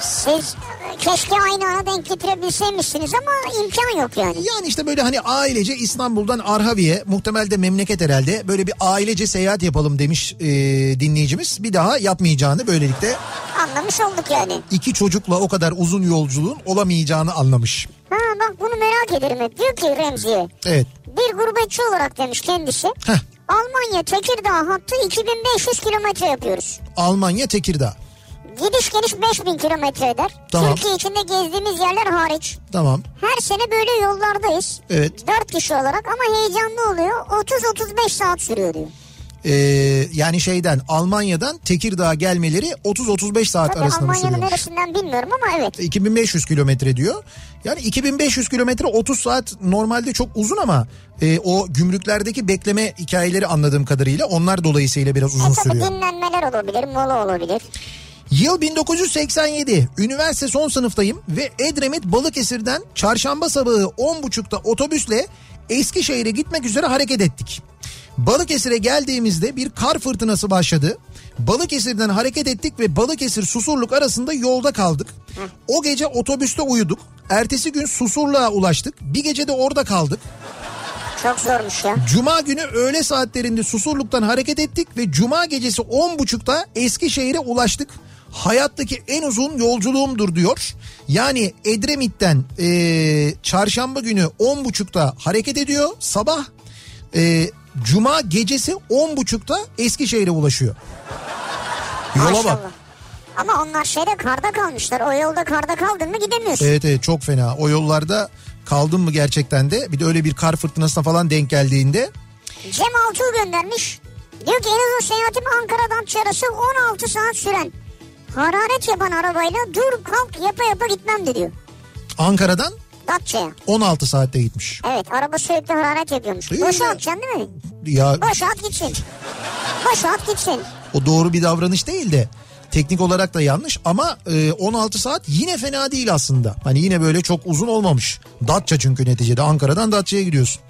Siz keşke aynı ana denk getirebilseymişsiniz ama imkan yok yani. Yani işte böyle hani ailece İstanbul'dan Arhavi'ye, muhtemelde memleket herhalde, böyle bir ailece seyahat yapalım demiş dinleyicimiz. Bir daha yapmayacağını böylelikle anlamış olduk yani. 2 çocukla o kadar uzun yolculuğun olamayacağını anlamış. Ha bak, bunu merak ederim hep. Diyor ki Remzi'ye. Evet. Bir gurbetçi olarak demiş kendisi. Heh. Almanya Tekirdağ hattı 2500 kilometre yapıyoruz. Almanya Tekirdağ. Gidiş geliş 5000 kilometre eder. Tamam. Türkiye içinde gezdiğimiz yerler hariç. Tamam. Her sene böyle yollardayız. Evet. 4 kişi olarak ama heyecanlı oluyor. 30-35 saat sürüyor diyor. Yani şeyden, Almanya'dan Tekirdağ'a gelmeleri 30-35 saat tabii arasında mı sürüyor? Almanya'nın neresinden bilmiyorum ama evet. 2500 kilometre diyor. Yani 2500 kilometre 30 saat normalde çok uzun ama o gümrüklerdeki bekleme hikayeleri anladığım kadarıyla onlar dolayısıyla biraz uzun sürüyor. Tabii dinlenmeler olabilir, mola olabilir. Yıl 1987, üniversite son sınıftayım ve Edremit Balıkesir'den çarşamba sabahı 10.30'da otobüsle Eskişehir'e gitmek üzere hareket ettik. Balıkesir'e geldiğimizde bir kar fırtınası başladı. Balıkesir'den hareket ettik ve Balıkesir-Susurluk arasında yolda kaldık. O gece otobüste uyuduk. Ertesi gün Susurluk'a ulaştık. Bir gece de orada kaldık. Çok zormuş ya. Cuma günü öğle saatlerinde Susurluk'tan hareket ettik ve cuma gecesi 10.30'da Eskişehir'e ulaştık. Hayattaki en uzun yolculuğumdur diyor. Yani Edremit'ten çarşamba günü 10.30'da hareket ediyor sabah. Cuma gecesi 10.30'da Eskişehir'e ulaşıyor. Yola maşallah. Bak. Ama onlar şeyde karda kalmışlar. O yolda karda kaldın mı gidemiyorsun. Evet evet, çok fena. O yollarda kaldın mı gerçekten de, bir de öyle bir kar fırtınasına falan denk geldiğinde. Cem Altuğ göndermiş. Diyor ki en uzun seyahatim Ankara'dan Çarşı'ya 16 saat süren. Hararet yapan arabayla dur kalk yapa yapa gitmem de diyor. Ankara'dan? Datça'ya. 16 saatte gitmiş. Evet, araba sürekli hararet yapıyormuş. Boşa atacaksın değil mi? Ya... Boşa at gitsin. O doğru bir davranış değil de Teknik olarak da yanlış ama 16 saat yine fena değil aslında. Hani yine böyle çok uzun olmamış. Datça çünkü neticede Ankara'dan Datça'ya gidiyorsun.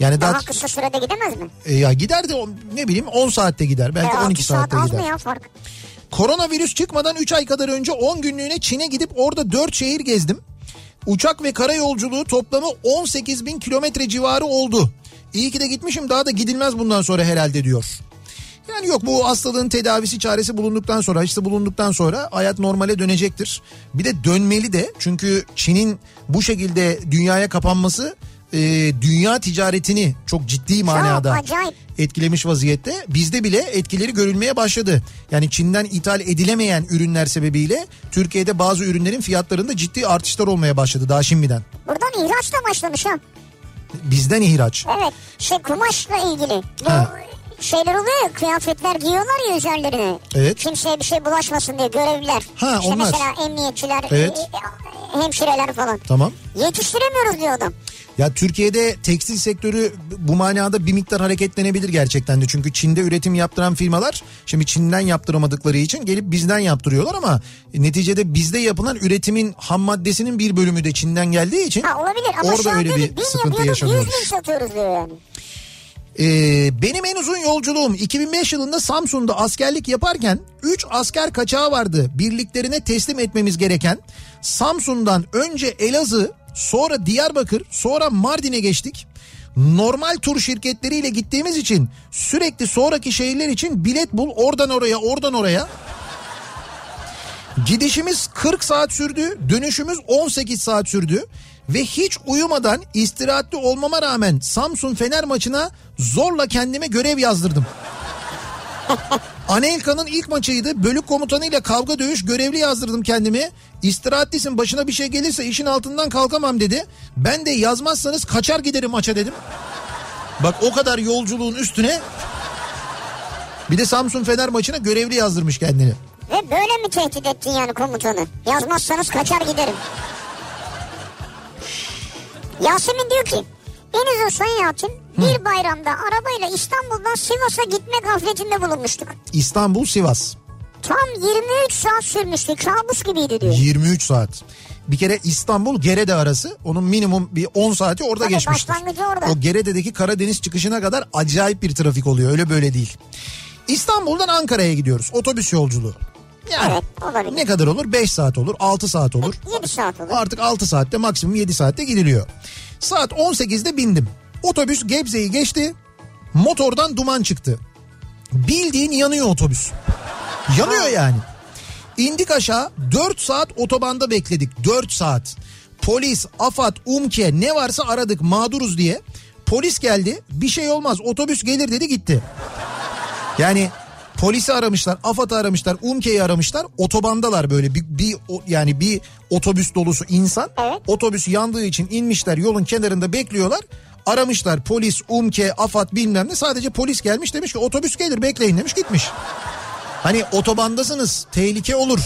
Yani daha kısa sürede gidemez mi? Ya gider de ne bileyim 10 saatte gider. Belki 12 saatte gider. Az mı ya fark? Koronavirüs çıkmadan 3 ay kadar önce 10 günlüğüne Çin'e gidip orada 4 şehir gezdim. Uçak ve kara yolculuğu toplamı 18 bin kilometre civarı oldu. İyi ki de gitmişim, daha da gidilmez bundan sonra herhalde diyor. Yani yok, bu hastalığın tedavisi, çaresi bulunduktan sonra, aşısı bulunduktan sonra hayat normale dönecektir. Bir de dönmeli de, çünkü Çin'in bu şekilde dünyaya kapanması dünya ticaretini çok ciddi manada etkilemiş vaziyette. Bizde bile etkileri görülmeye başladı. Yani Çin'den ithal edilemeyen ürünler sebebiyle Türkiye'de bazı ürünlerin fiyatlarında ciddi artışlar olmaya başladı daha şimdiden. Buradan ihraç da başlamış ha. Bizden ihraç. Evet, kumaşla ilgili. Şeyler oluyor ya, kıyafetler giyiyorlar ya üzerlerine. Evet. Kimseye bir şey bulaşmasın diye görevliler. Ha, işte onlar. Mesela emniyetçiler, evet, hemşireler falan. Tamam. Yetiştiremiyoruz diyor adam. Ya Türkiye'de tekstil sektörü bu manada bir miktar hareketlenebilir gerçekten de. Çünkü Çin'de üretim yaptıran firmalar şimdi Çin'den yaptıramadıkları için gelip bizden yaptırıyorlar ama neticede bizde yapılan üretimin ham maddesinin bir bölümü de Çin'den geldiği için olabilir. Ama orada öyle bir sıkıntı yaşanıyoruz. Biz satıyoruz diyor yani. Benim en uzun yolculuğum 2005 yılında Samsun'da askerlik yaparken 3 asker kaçağı vardı birliklerine teslim etmemiz gereken. Samsun'dan önce Elazığ, sonra Diyarbakır, sonra Mardin'e geçtik. Normal tur şirketleriyle gittiğimiz için sürekli sonraki şehirler için bilet bul, oradan oraya, oradan oraya. Gidişimiz 40 saat sürdü, dönüşümüz 18 saat sürdü. Ve hiç uyumadan istirahatli olmama rağmen Samsun Fener maçına zorla kendime görev yazdırdım. Anelka'nın ilk maçıydı. Bölük komutanıyla kavga dövüş, görevli yazdırdım kendimi. İstirahatlisin, başına bir şey gelirse işin altından kalkamam dedi. Ben de yazmazsanız kaçar giderim maça dedim. Bak, o kadar yolculuğun üstüne bir de Samsun Fener maçına görevli yazdırmış kendini. Ve böyle mi tehdit ettin yani komutanı? Yazmazsanız kaçar giderim. Yasemin diyor ki en uzun sayı yaptım. Bir bayramda arabayla İstanbul'dan Sivas'a gitme gafletinde bulunmuştuk. İstanbul-Sivas. Tam 23 saat sürmüştü. Kabus gibiydi diyor. 23 saat. Bir kere İstanbul-Gerede arası. Onun minimum bir 10 saati orada geçmiştir. Başlangıcı orada. O Gerede'deki Karadeniz çıkışına kadar acayip bir trafik oluyor. Öyle böyle değil. İstanbul'dan Ankara'ya gidiyoruz. Otobüs yolculuğu. Yani evet, olabilir. Ne kadar olur? 5 saat olur, 6 saat olur. 7 saat olur. Artık 6 saatte, maksimum 7 saatte gidiliyor. Saat 18'de bindim. Otobüs Gebze'yi geçti. Motordan duman çıktı. Bildiğin yanıyor otobüs. Yanıyor yani. İndik aşağı, 4 saat otobanda bekledik. 4 saat. Polis, AFAD, UMKE ne varsa aradık mağduruz diye. Polis geldi. Bir şey olmaz, otobüs gelir dedi, gitti. Yani... Polisi aramışlar, AFAD'ı aramışlar, UMKE'yi aramışlar. Otobandalar böyle bir otobüs dolusu insan. Evet. Otobüs yandığı için inmişler, yolun kenarında bekliyorlar. Aramışlar polis, UMKE, AFAD bilmem ne. Sadece polis gelmiş, demiş ki otobüs gelir bekleyin demiş, gitmiş. Hani otobandasınız, tehlike olur.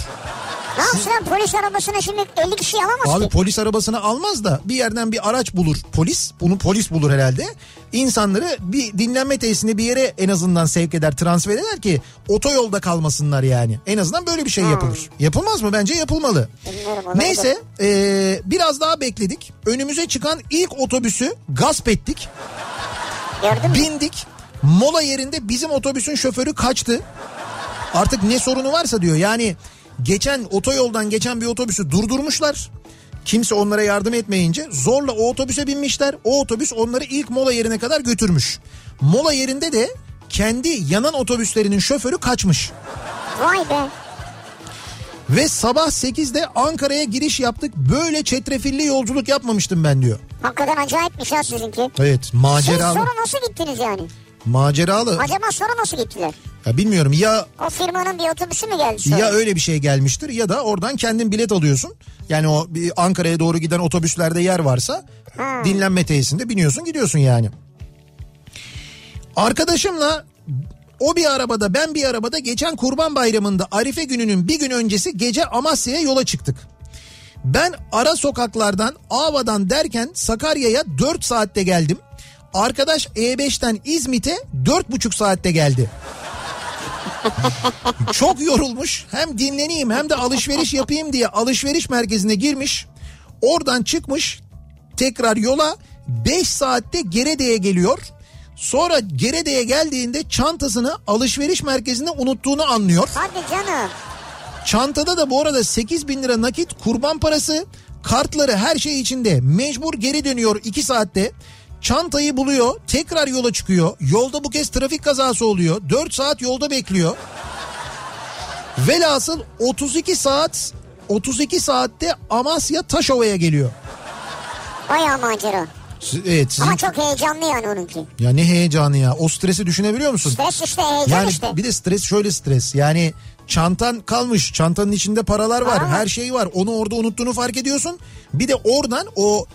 Ne yapsın, polis arabasına şimdi 50 kişi alamaz abi ki. Polis arabasına almaz da bir yerden bir araç bulur polis. Bunu polis bulur herhalde. İnsanları bir dinlenme tesisine, bir yere en azından sevk eder, transfer eder ki otoyolda kalmasınlar yani. En azından böyle bir şey yapılır. Yapılmaz mı? Bence yapılmalı. Neyse biraz daha bekledik. Önümüze çıkan ilk otobüsü gasp ettik. Gördün mü? Bindik. Mola yerinde bizim otobüsün şoförü kaçtı. Artık ne sorunu varsa diyor yani... Geçen otoyoldan geçen bir otobüsü durdurmuşlar. Kimse onlara yardım etmeyince zorla o otobüse binmişler. O otobüs onları ilk mola yerine kadar götürmüş. Mola yerinde de kendi yanan otobüslerinin şoförü kaçmış. Vay be. Ve sabah 8'de Ankara'ya giriş yaptık. Böyle çetrefilli yolculuk yapmamıştım ben diyor. Hakikaten acayipmiş ya sizinki. Evet, maceralı. Siz sonra nasıl gittiniz yani? Maceralı. Acaba sonra nasıl gittiler? Ya bilmiyorum ya... O firmanın bir otobüsü mü geldi sonra? Ya öyle bir şey gelmiştir ya da oradan kendin bilet alıyorsun. Yani o Ankara'ya doğru giden otobüslerde yer varsa... Dinlenme tesisinde biniyorsun gidiyorsun yani. Arkadaşımla o bir arabada ben bir arabada geçen Kurban Bayramı'nda Arife gününün bir gün öncesi gece Amasya'ya yola çıktık. Ben ara sokaklardan Ava'dan derken Sakarya'ya 4 saatte geldim. Arkadaş E5'ten İzmit'e 4,5 saatte geldi. Çok yorulmuş, hem dinleneyim hem de alışveriş yapayım diye alışveriş merkezine girmiş. Oradan çıkmış tekrar yola, 5 saatte Gerede'ye geliyor. Sonra Gerede'ye geldiğinde çantasını alışveriş merkezinde unuttuğunu anlıyor. Hadi canım. Çantada da bu arada 8.000 lira nakit, kurban parası, kartları, her şey içinde. Mecbur geri dönüyor 2 saatte. Çantayı buluyor, tekrar yola çıkıyor. Yolda bu kez trafik kazası oluyor. 4 saat yolda bekliyor. Velhasıl 32 saatte Amasya Taşova'ya geliyor. Bayağı macera. Evet. Ama çok heyecanlı yani onunki. Ya ne heyecanı ya. O stresi düşünebiliyor musun? Stres işte, heyecan yani işte. Bir de stres, şöyle stres. Yani çantan kalmış. Çantanın içinde paralar var. Aa. Her şey var. Onu orada unuttuğunu fark ediyorsun. Bir de oradan o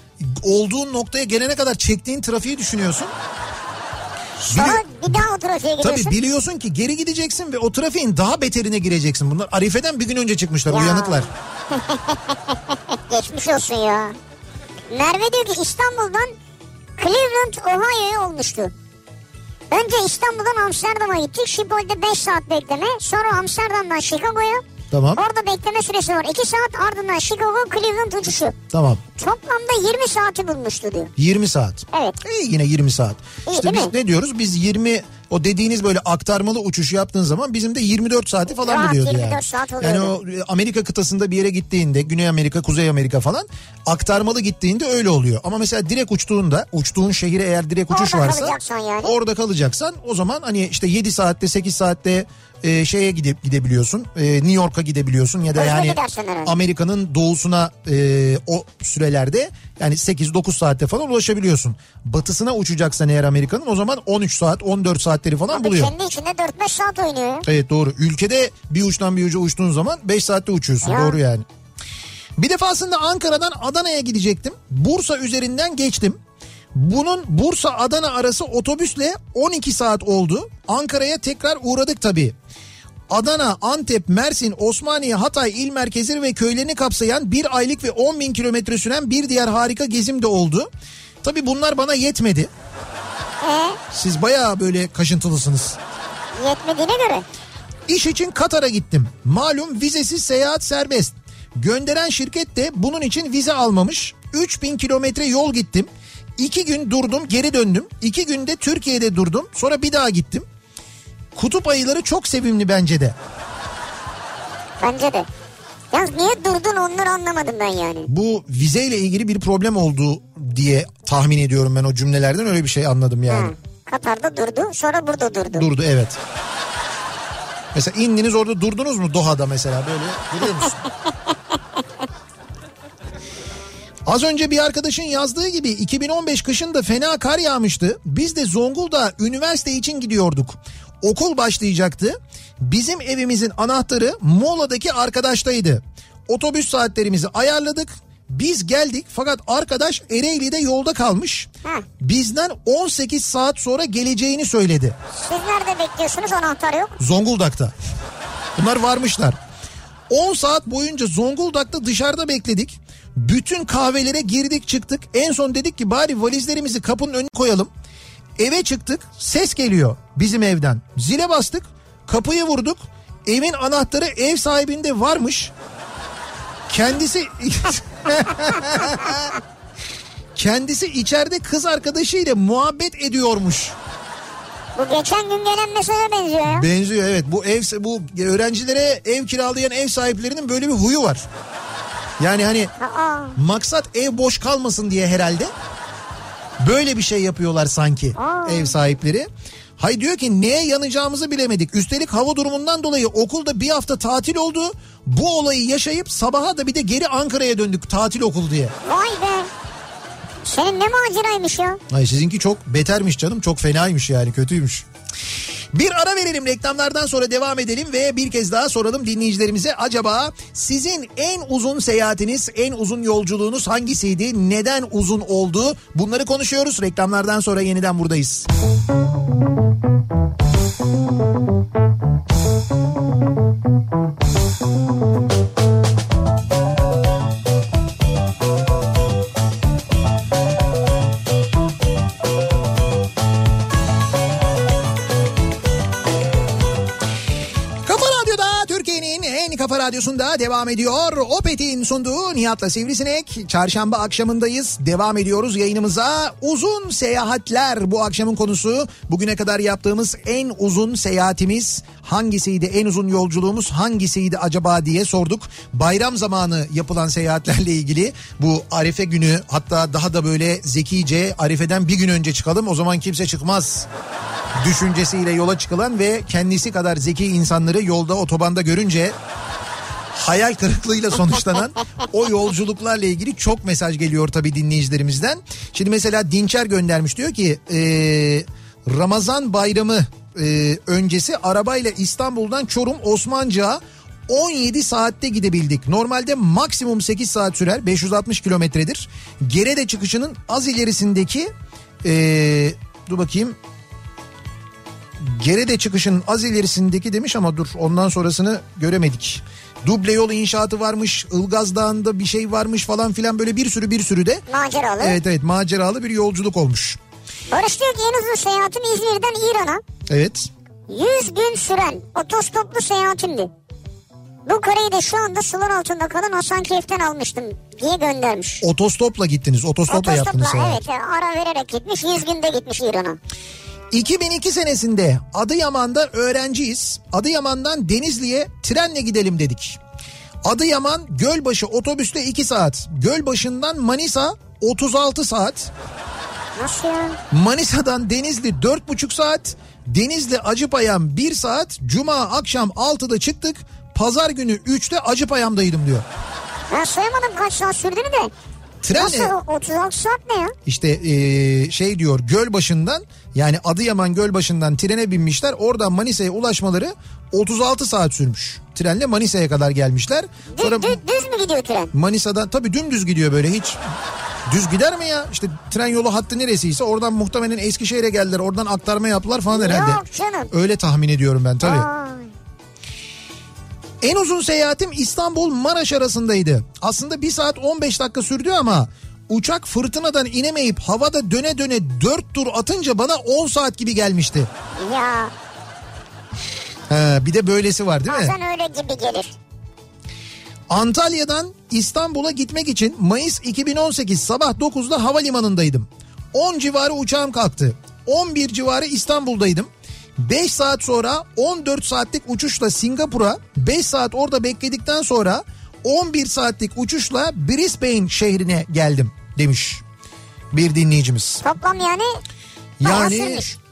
olduğun noktaya gelene kadar çektiğin trafiği düşünüyorsun. Sonra bir daha o trafiğe gidiyorsun. Tabii biliyorsun ki geri gideceksin ve o trafiğin daha beterine gireceksin. Bunlar Arife'den bir gün önce çıkmışlar ya. Uyanıklar. Geçmiş olsun ya. Merve diyor ki İstanbul'dan Cleveland, Ohio'ya olmuştu. Önce İstanbul'dan Amsterdam'a gittik. Şipol'de 5 saat bekleme. Sonra Amsterdam'dan Chicago'ya. Tamam. Orada bekleme süresi var. 2 saat, ardından Chicago, Cleveland uçuşu. Tamam. Toplamda 20 saati bulmuştu diyor. 20 saat. Evet. İyi, yine 20 saat. İyi, işte biz mi? Ne diyoruz? Biz 20, o dediğiniz böyle aktarmalı uçuş yaptığın zaman bizim de 24 saati falan rahat buluyordu 24 yani. Saat oluyordu. Yani o Amerika kıtasında bir yere gittiğinde, Güney Amerika, Kuzey Amerika falan, aktarmalı gittiğinde öyle oluyor. Ama mesela direkt uçtuğunda, uçtuğun şehire eğer direkt uçuş orada varsa kalacaksın yani. Orada kalacaksan o zaman hani işte 7 saatte 8 saatte şeye gidebiliyorsun, New York'a gidebiliyorsun ya da yani Amerika'nın doğusuna o sürelerde yani 8-9 saatte falan ulaşabiliyorsun. Batısına uçacaksan eğer Amerika'nın, o zaman 13 saat 14 saatleri falan abi buluyor. Kendi içinde 4-5 saat oynuyor. Evet doğru, ülkede bir uçtan bir uca uçtuğun zaman 5 saatte uçuyorsun ya. Doğru yani. Bir defasında Ankara'dan Adana'ya gidecektim, Bursa üzerinden geçtim. Bunun Bursa-Adana arası otobüsle 12 saat oldu. Ankara'ya tekrar uğradık tabii. Adana, Antep, Mersin, Osmaniye, Hatay il merkezleri ve köylerini kapsayan bir aylık ve 10.000 kilometre süren bir diğer harika gezim de oldu. Tabii bunlar bana yetmedi. Siz bayağı böyle kaşıntılısınız. Yetmediğine göre. İş için Katar'a gittim. Malum vizesiz seyahat serbest. Gönderen şirket de bunun için vize almamış. 3.000 kilometre yol gittim. 2 gün durdum, geri döndüm. 2 günde Türkiye'de durdum. Sonra bir daha gittim. Kutup ayıları çok sevimli bence de. Bence de. Ya niye durdun, onları anlamadım ben yani. Bu vizeyle ilgili bir problem oldu diye tahmin ediyorum ben, o cümlelerden öyle bir şey anladım yani. Ha, Katar'da durdu, sonra burada durdu. Durdu, evet. Mesela indiniz, orada durdunuz mu Doha'da mesela, böyle duruyor musun? Az önce bir arkadaşın yazdığı gibi 2015 kışında fena kar yağmıştı. Biz de Zonguldak'a üniversite için gidiyorduk. Okul başlayacaktı. Bizim evimizin anahtarı Mola'daki arkadaştaydı. Otobüs saatlerimizi ayarladık. Biz geldik fakat arkadaş Ereğli'de yolda kalmış. Heh. Bizden 18 saat sonra geleceğini söyledi. Siz nerede bekliyorsunuz, anahtar yok? Zonguldak'ta. Bunlar varmışlar. 10 saat boyunca Zonguldak'ta dışarıda bekledik. Bütün kahvelere girdik çıktık. En son dedik ki bari valizlerimizi kapının önüne koyalım. Eve çıktık, ses geliyor bizim evden. Zile bastık, kapıyı vurduk. Evin anahtarı ev sahibinde varmış. Kendisi içeride kız arkadaşıyla muhabbet ediyormuş. Bu geçen gün gelen meseleye benziyor ya. Benziyor evet. Bu öğrencilere ev kiralayan ev sahiplerinin böyle bir huyu var. Yani hani maksat ev boş kalmasın diye herhalde böyle bir şey yapıyorlar sanki ev sahipleri. Hay diyor ki neye yanacağımızı bilemedik. Üstelik hava durumundan dolayı okulda bir hafta tatil oldu. Bu olayı yaşayıp sabaha da bir de geri Ankara'ya döndük tatil okul diye. Vay be. Senin ne maceraymış ya? Hayır, sizinki çok betermiş canım, çok fenaymış yani, kötüymüş. Bir ara verelim, reklamlardan sonra devam edelim ve bir kez daha soralım dinleyicilerimize. Acaba sizin en uzun seyahatiniz, en uzun yolculuğunuz hangisiydi? Neden uzun oldu? Bunları konuşuyoruz. Reklamlardan sonra yeniden buradayız. Radyosu'nda devam ediyor. Opet'in sunduğu Nihat'la Sivrisinek. Çarşamba akşamındayız. Devam ediyoruz yayınımıza. Uzun seyahatler bu akşamın konusu. Bugüne kadar yaptığımız en uzun seyahatimiz hangisiydi? En uzun yolculuğumuz hangisiydi acaba diye sorduk. Bayram zamanı yapılan seyahatlerle ilgili bu Arife günü, hatta daha da böyle zekice Arife'den bir gün önce çıkalım, o zaman kimse çıkmaz düşüncesiyle yola çıkılan ve kendisi kadar zeki insanları yolda, otobanda görünce hayal kırıklığıyla sonuçlanan o yolculuklarla ilgili çok mesaj geliyor tabii dinleyicilerimizden. Şimdi mesela Dinçer göndermiş, diyor ki Ramazan bayramı öncesi arabayla İstanbul'dan Çorum Osmancık'a 17 saatte gidebildik. Normalde maksimum 8 saat sürer, 560 kilometredir. Gerede çıkışının az ilerisindeki dur bakayım. Gerede çıkışının az ilerisindeki demiş ama dur, ondan sonrasını göremedik. Duble yol inşaatı varmış, Ilgaz Dağı'nda bir şey varmış falan filan, böyle bir sürü de. Maceralı. Evet, maceralı bir yolculuk olmuş. Barış diyor ki en uzun seyahatim İzmir'den İran'a. Evet. 100 gün süren otostoplu seyahatimdi. Bu kareyi de şu anda sular altında kalan Hasankeyf'ten almıştım diye göndermiş. Otostopla gittiniz, otostopla yaptınız. Evet, ara vererek gitmiş, 100 günde gitmiş İran'a. 2002 senesinde Adıyaman'da öğrenciyiz. Adıyaman'dan Denizli'ye trenle gidelim dedik. Adıyaman Gölbaşı otobüste 2 saat. Gölbaşı'ndan Manisa 36 saat. Nasıl ya? Manisa'dan Denizli 4,5 saat. Denizli Acıpayam 1 saat. Cuma akşam 6'da çıktık. Pazar günü 3'te Acıpayam'daydım diyor. Ben sayamadım kaç saat sürdüğünü de. Trenle, nasıl 36 saat ne ya? İşte şey diyor, Gölbaşı'ndan, yani Adıyaman Gölbaşı'ndan trene binmişler. Oradan Manisa'ya ulaşmaları 36 saat sürmüş. Trenle Manisa'ya kadar gelmişler. Sonra düz mü gidiyor tren? Manisa'dan tabii dümdüz gidiyor böyle hiç. Düz gider mi ya? İşte tren yolu hattı neresiyse oradan muhtemelen Eskişehir'e geldiler. Oradan aktarma yaptılar falan herhalde. Yok canım. Öyle tahmin ediyorum ben tabii. Ay. En uzun seyahatim İstanbul-Maraş arasındaydı. Aslında 1 saat 15 dakika sürdü ama uçak fırtınadan inemeyip havada döne döne 4 tur atınca bana 10 saat gibi gelmişti. Ya. Bir de böylesi var değil mi? Bazen öyle gibi gelir. Antalya'dan İstanbul'a gitmek için Mayıs 2018 sabah 9'da havalimanındaydım. 10 civarı uçağım kalktı. 11 civarı İstanbul'daydım. 5 saat sonra 14 saatlik uçuşla Singapur'a, 5 saat orada bekledikten sonra 11 saatlik uçuşla Brisbane şehrine geldim demiş bir dinleyicimiz. Toplam yani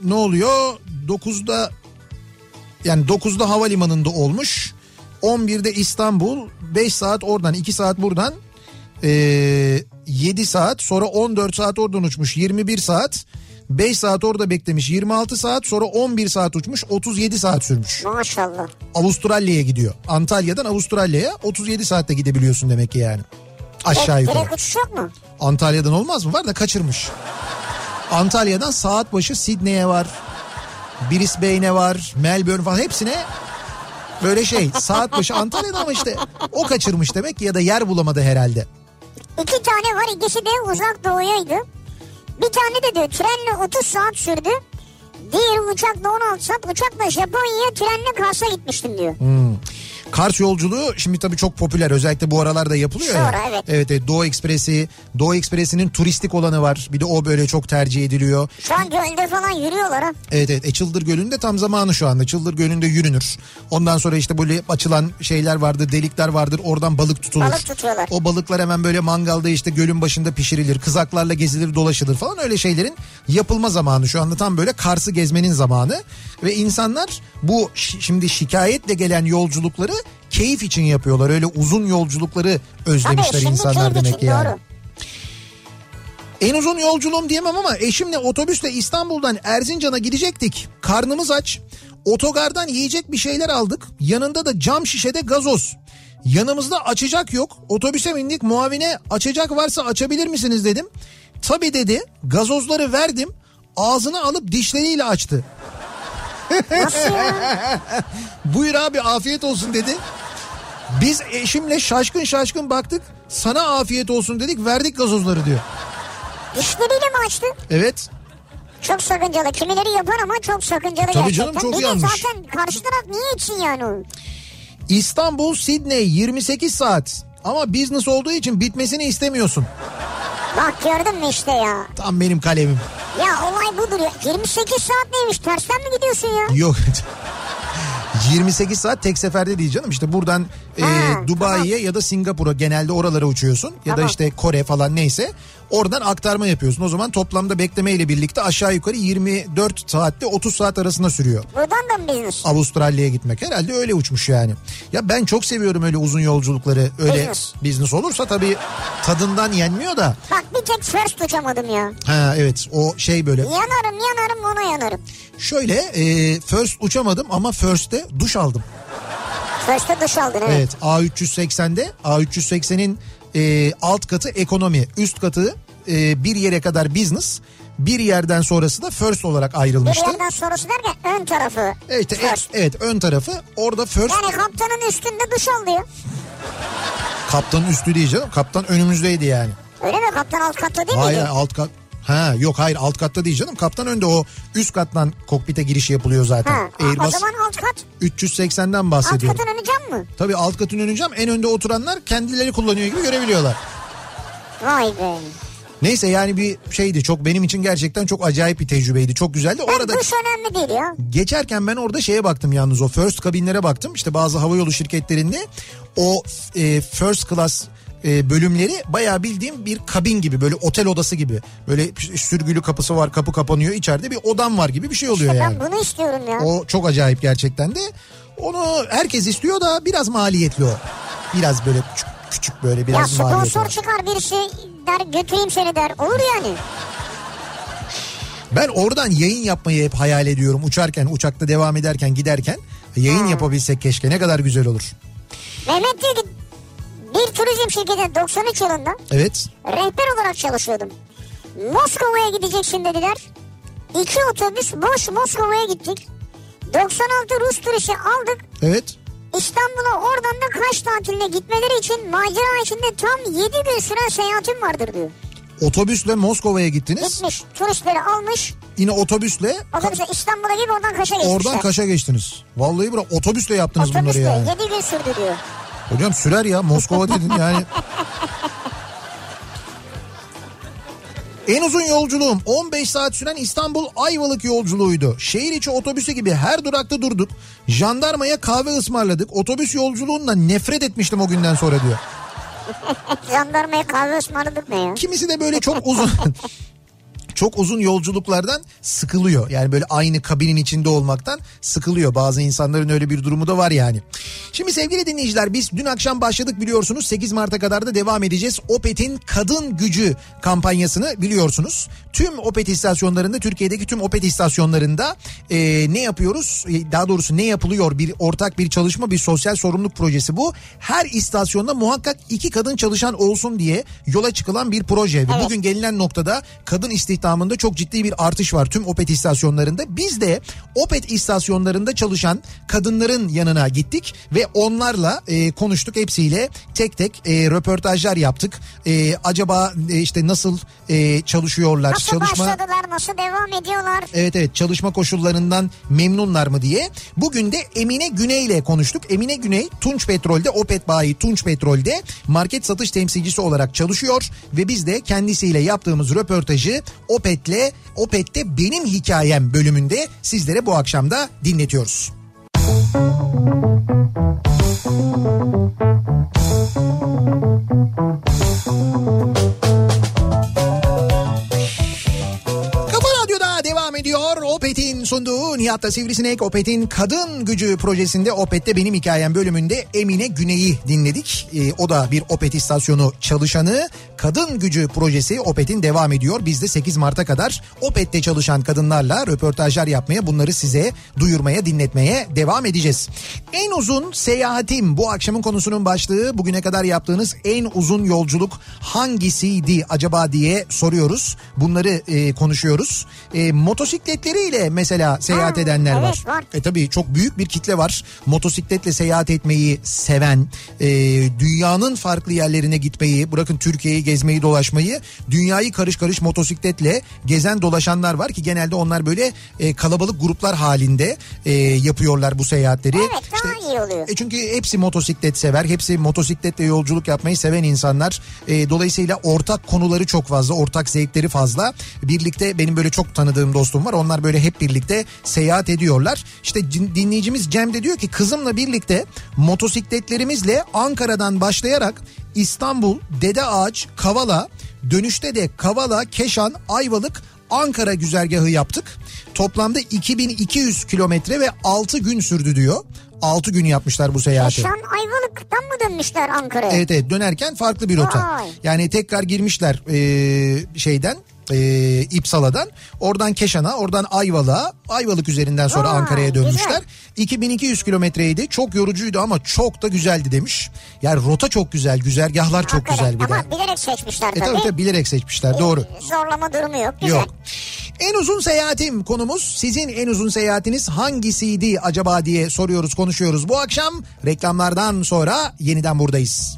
ne oluyor? 9'da havalimanında olmuş. 11'de İstanbul, 5 saat oradan, 2 saat buradan, 7 saat sonra 14 saat oradan uçmuş, 21 saat. 5 saat orada beklemiş, 26 saat sonra 11 saat uçmuş, 37 saat sürmüş. Maşallah. Avustralya'ya gidiyor. Antalya'dan Avustralya'ya 37 saatte gidebiliyorsun demek ki yani. Aşağı yukarı. Direkt uçuş yok mu? Antalya'dan olmaz mı? Var da kaçırmış. Antalya'dan saat başı Sydney'e var, Brisbane'e var, Melbourne falan, hepsine böyle şey saat başı Antalya'dan, ama işte o kaçırmış demek ki, ya da yer bulamadı herhalde. 2 tane var, ikisi de uzak doğuyaydı. Bir tane de diyor trenle 30 saat sürdü. Diğeri uçakla 16 saat. Uçakla Japonya'ya, trenle Kars'a gitmiştim diyor. Kars yolculuğu şimdi tabii çok popüler. Özellikle bu aralarda yapılıyor ya. Evet. Evet, Doğu Ekspresi. Doğu Ekspresi'nin turistik olanı var. Bir de o böyle çok tercih ediliyor. Şu an gölde falan yürüyorlar ha. Evet. Çıldır Gölü'nde tam zamanı şu anda. Çıldır Gölü'nde yürünür. Ondan sonra işte böyle açılan şeyler vardır, delikler vardır. Oradan balık tutulur. Balık tutuyorlar. O balıklar hemen böyle mangalda işte gölün başında pişirilir. Kızaklarla gezilir, dolaşılır falan. Öyle şeylerin yapılma zamanı. Şu anda tam böyle Kars'ı gezmenin zamanı. Ve insanlar bu şimdi şikayetle gelen yolculukları keyif için yapıyorlar. Öyle uzun yolculukları özlemişler insanlar demek ki yani. Doğru. En uzun yolculuğum diyemem ama eşimle otobüsle İstanbul'dan Erzincan'a gidecektik. Karnımız aç. Otogardan yiyecek bir şeyler aldık. Yanında da cam şişede gazoz. Yanımızda açacak yok. Otobüse bindik, muavine açacak varsa açabilir misiniz dedim. Tabii dedi. Gazozları verdim. Ağzına alıp dişleriyle açtı. Buyur abi, afiyet olsun dedi. Biz eşimle şaşkın baktık. Sana afiyet olsun dedik, verdik gazozları diyor. Dişleriyle mi açtın? Evet. Çok sakıncalı. Kimileri yapar ama çok sakıncalı. Tabii gerçekten. Canım çok yanlış. Zaten karşı taraf niye için yani? İstanbul Sydney 28 saat ama business olduğu için bitmesini istemiyorsun. Bak gördün mü işte ya. Tam benim kalemim. Ya olay budur ya. 28 saat neymiş, tersten mi gidiyorsun ya? Yok. 28 saat tek seferde değil canım, işte buradan Dubai'ye tamam. Ya da Singapur'a, genelde oralara uçuyorsun ya tamam. Da işte Kore falan neyse, oradan aktarma yapıyorsun. O zaman toplamda beklemeyle birlikte aşağı yukarı 24 saatte 30 saat arasında sürüyor. Buradan da mı business? Avustralya'ya gitmek herhalde öyle uçmuş yani. Ya ben çok seviyorum öyle uzun yolculukları, öyle business olursa tabii tadından yenmiyor da. Bak bir tek first uçamadım ya. Ha evet, o şey böyle. Yanarım ona yanarım. Şöyle first uçamadım ama first'te duş aldım. First'te duş aldın evet. Evet, A380'de A380'in alt katı ekonomi, üst katı bir yere kadar business, bir yerden sonrası da first olarak ayrılmıştı. Bir yerden sonrası derken ön tarafı evet, first. Evet ön tarafı, orada first. Yani kaptanın üstünde duş alıyor. Kaptanın üstü değil canım, kaptan önümüzdeydi yani. Öyle mi, kaptan alt katta değil miydi? Hayır alt kat. Ha yok hayır, alt katta değil canım, kaptan önde, o üst kattan kokpite giriş yapılıyor zaten. Ha, Airbus, o zaman alt kat. 380'den bahsediyorum. Alt katın önü cam mı? Tabii alt katın önü cam, en önde oturanlar kendileri kullanıyor gibi görebiliyorlar. Vay be. Neyse yani bir şeydi, çok benim için gerçekten çok acayip bir tecrübeydi, çok güzeldi. Orada duş önemli değil ya. Geçerken ben orada şeye baktım yalnız, o first kabinlere baktım. İşte bazı havayolu şirketlerinde o first class bölümleri bayağı bildiğim bir kabin gibi, böyle otel odası gibi, böyle sürgülü kapısı var, kapı kapanıyor, içeride bir odam var gibi bir şey oluyor işte yani. Ben bunu istiyorum ya. O çok acayip gerçekten de, onu herkes istiyor da biraz maliyetli o, biraz böyle küçük böyle biraz maliyetli. Ya sponsor çıkar birisi der, götüreyim seni der, olur yani. Ben oradan yayın yapmayı hep hayal ediyorum, uçarken, uçakta devam ederken, giderken yayın yapabilsek keşke, ne kadar güzel olur. Mehmet diyor ki bir turizm şirketi 93 yılında evet. Rehber olarak çalışıyordum. Moskova'ya gideceksin dediler. 2 otobüs boş, Moskova'ya gittik. 96 Rus turişi aldık. Evet. İstanbul'a, oradan da Kaş tatiline gitmeleri için macera içinde tam 7 gün süren seyahatim vardır diyor. Otobüsle Moskova'ya gittiniz. Gitmiş, turistleri almış. Yine otobüsle. Otobüsle İstanbul'a gibi oradan Kaş'a geçmişler. Oradan Kaş'a geçtiniz. Vallahi bırak, otobüsle yaptınız otobüsle bunları yani. Otobüsle 7 gün sürdü diyor. Hocam sürer ya, Moskova dedin yani. En uzun yolculuğum 15 saat süren İstanbul Ayvalık yolculuğuydu. Şehir içi otobüsü gibi her durakta durduk. Jandarmaya kahve ısmarladık. Otobüs yolculuğunda nefret etmiştim o günden sonra diyor. Jandarmaya kahve ısmarladık ne ya? Kimisi de böyle çok uzun... Çok uzun yolculuklardan sıkılıyor. Yani böyle aynı kabinin içinde olmaktan sıkılıyor. Bazı insanların öyle bir durumu da var yani. Şimdi sevgili dinleyiciler, biz dün akşam başladık biliyorsunuz. 8 Mart'a kadar da devam edeceğiz. Opet'in kadın gücü kampanyasını biliyorsunuz. Tüm Opet istasyonlarında, Türkiye'deki tüm Opet istasyonlarında ne yapıyoruz? Daha doğrusu ne yapılıyor? Bir ortak bir çalışma, bir sosyal sorumluluk projesi bu. Her istasyonda muhakkak 2 kadın çalışan olsun diye yola çıkılan bir proje. Evet. Ve bugün gelinen noktada kadın istihdamında çok ciddi bir artış var tüm Opet istasyonlarında. Biz de Opet istasyonlarında çalışan kadınların yanına gittik ve onlarla konuştuk. Hepsiyle tek tek röportajlar yaptık. Acaba işte nasıl çalışıyorlar? Nasıl başladılar? Nasıl devam ediyorlar? Evet, çalışma koşullarından memnunlar mı diye. Bugün de Emine Güney ile konuştuk. Emine Güney Tunç Petrol'de, Opet bayi Tunç Petrol'de market satış temsilcisi olarak çalışıyor ve biz de kendisiyle yaptığımız röportajı Opet'te Benim Hikayem bölümünde sizlere bu akşam da dinletiyoruz. Opet'in sunduğu Nihat'la Sivrisinek, Opet'in Kadın Gücü projesinde Opet'te Benim Hikayem bölümünde Emine Güney'i dinledik. O da bir Opet istasyonu çalışanı. Kadın Gücü projesi Opet'in devam ediyor. Biz de 8 Mart'a kadar Opet'te çalışan kadınlarla röportajlar yapmaya, bunları size duyurmaya, dinletmeye devam edeceğiz. En uzun seyahatim bu akşamın konusunun başlığı. Bugüne kadar yaptığınız en uzun yolculuk hangisiydi acaba diye soruyoruz. Bunları konuşuyoruz. Motosikletleri motosikletleriyle mesela seyahat edenler evet, var. Tabii çok büyük bir kitle var. Motosikletle seyahat etmeyi seven, dünyanın farklı yerlerine gitmeyi, bırakın Türkiye'yi gezmeyi, dolaşmayı, dünyayı karış karış motosikletle gezen dolaşanlar var ki genelde onlar böyle kalabalık gruplar halinde yapıyorlar bu seyahatleri. Evet, daha iyi oluyor. Çünkü hepsi motosiklet sever, hepsi motosikletle yolculuk yapmayı seven insanlar. Dolayısıyla ortak konuları çok fazla, ortak zevkleri fazla. Birlikte, benim böyle çok tanıdığım dostum var. Onlar böyle hep birlikte seyahat ediyorlar. İşte dinleyicimiz Cem de diyor ki kızımla birlikte motosikletlerimizle Ankara'dan başlayarak İstanbul, Dedeağaç, Kavala, dönüşte de Kavala, Keşan, Ayvalık, Ankara güzergahı yaptık. Toplamda 2200 kilometre ve 6 gün sürdü diyor. 6 gün yapmışlar bu seyahati. Keşan Ayvalık'tan mı dönmüşler Ankara'ya? Evet evet, dönerken farklı bir rota. Yani tekrar girmişler İpsala'dan, oradan Keşan'a, oradan Ayvalık'a, Ayvalık üzerinden sonra Ankara'ya dönmüşler. 2200 kilometreydi. Çok yorucuydu ama çok da güzeldi demiş. Yani rota çok güzel, güzergahlar çok güzel bir de. Ama bilerek seçmişler tabii. Tabii bilerek seçmişler, doğru. Zorlama durumu yok, güzel. Yok. En uzun seyahatim konumuz. Sizin en uzun seyahatiniz hangisiydi acaba diye soruyoruz, konuşuyoruz. Bu akşam reklamlardan sonra yeniden buradayız.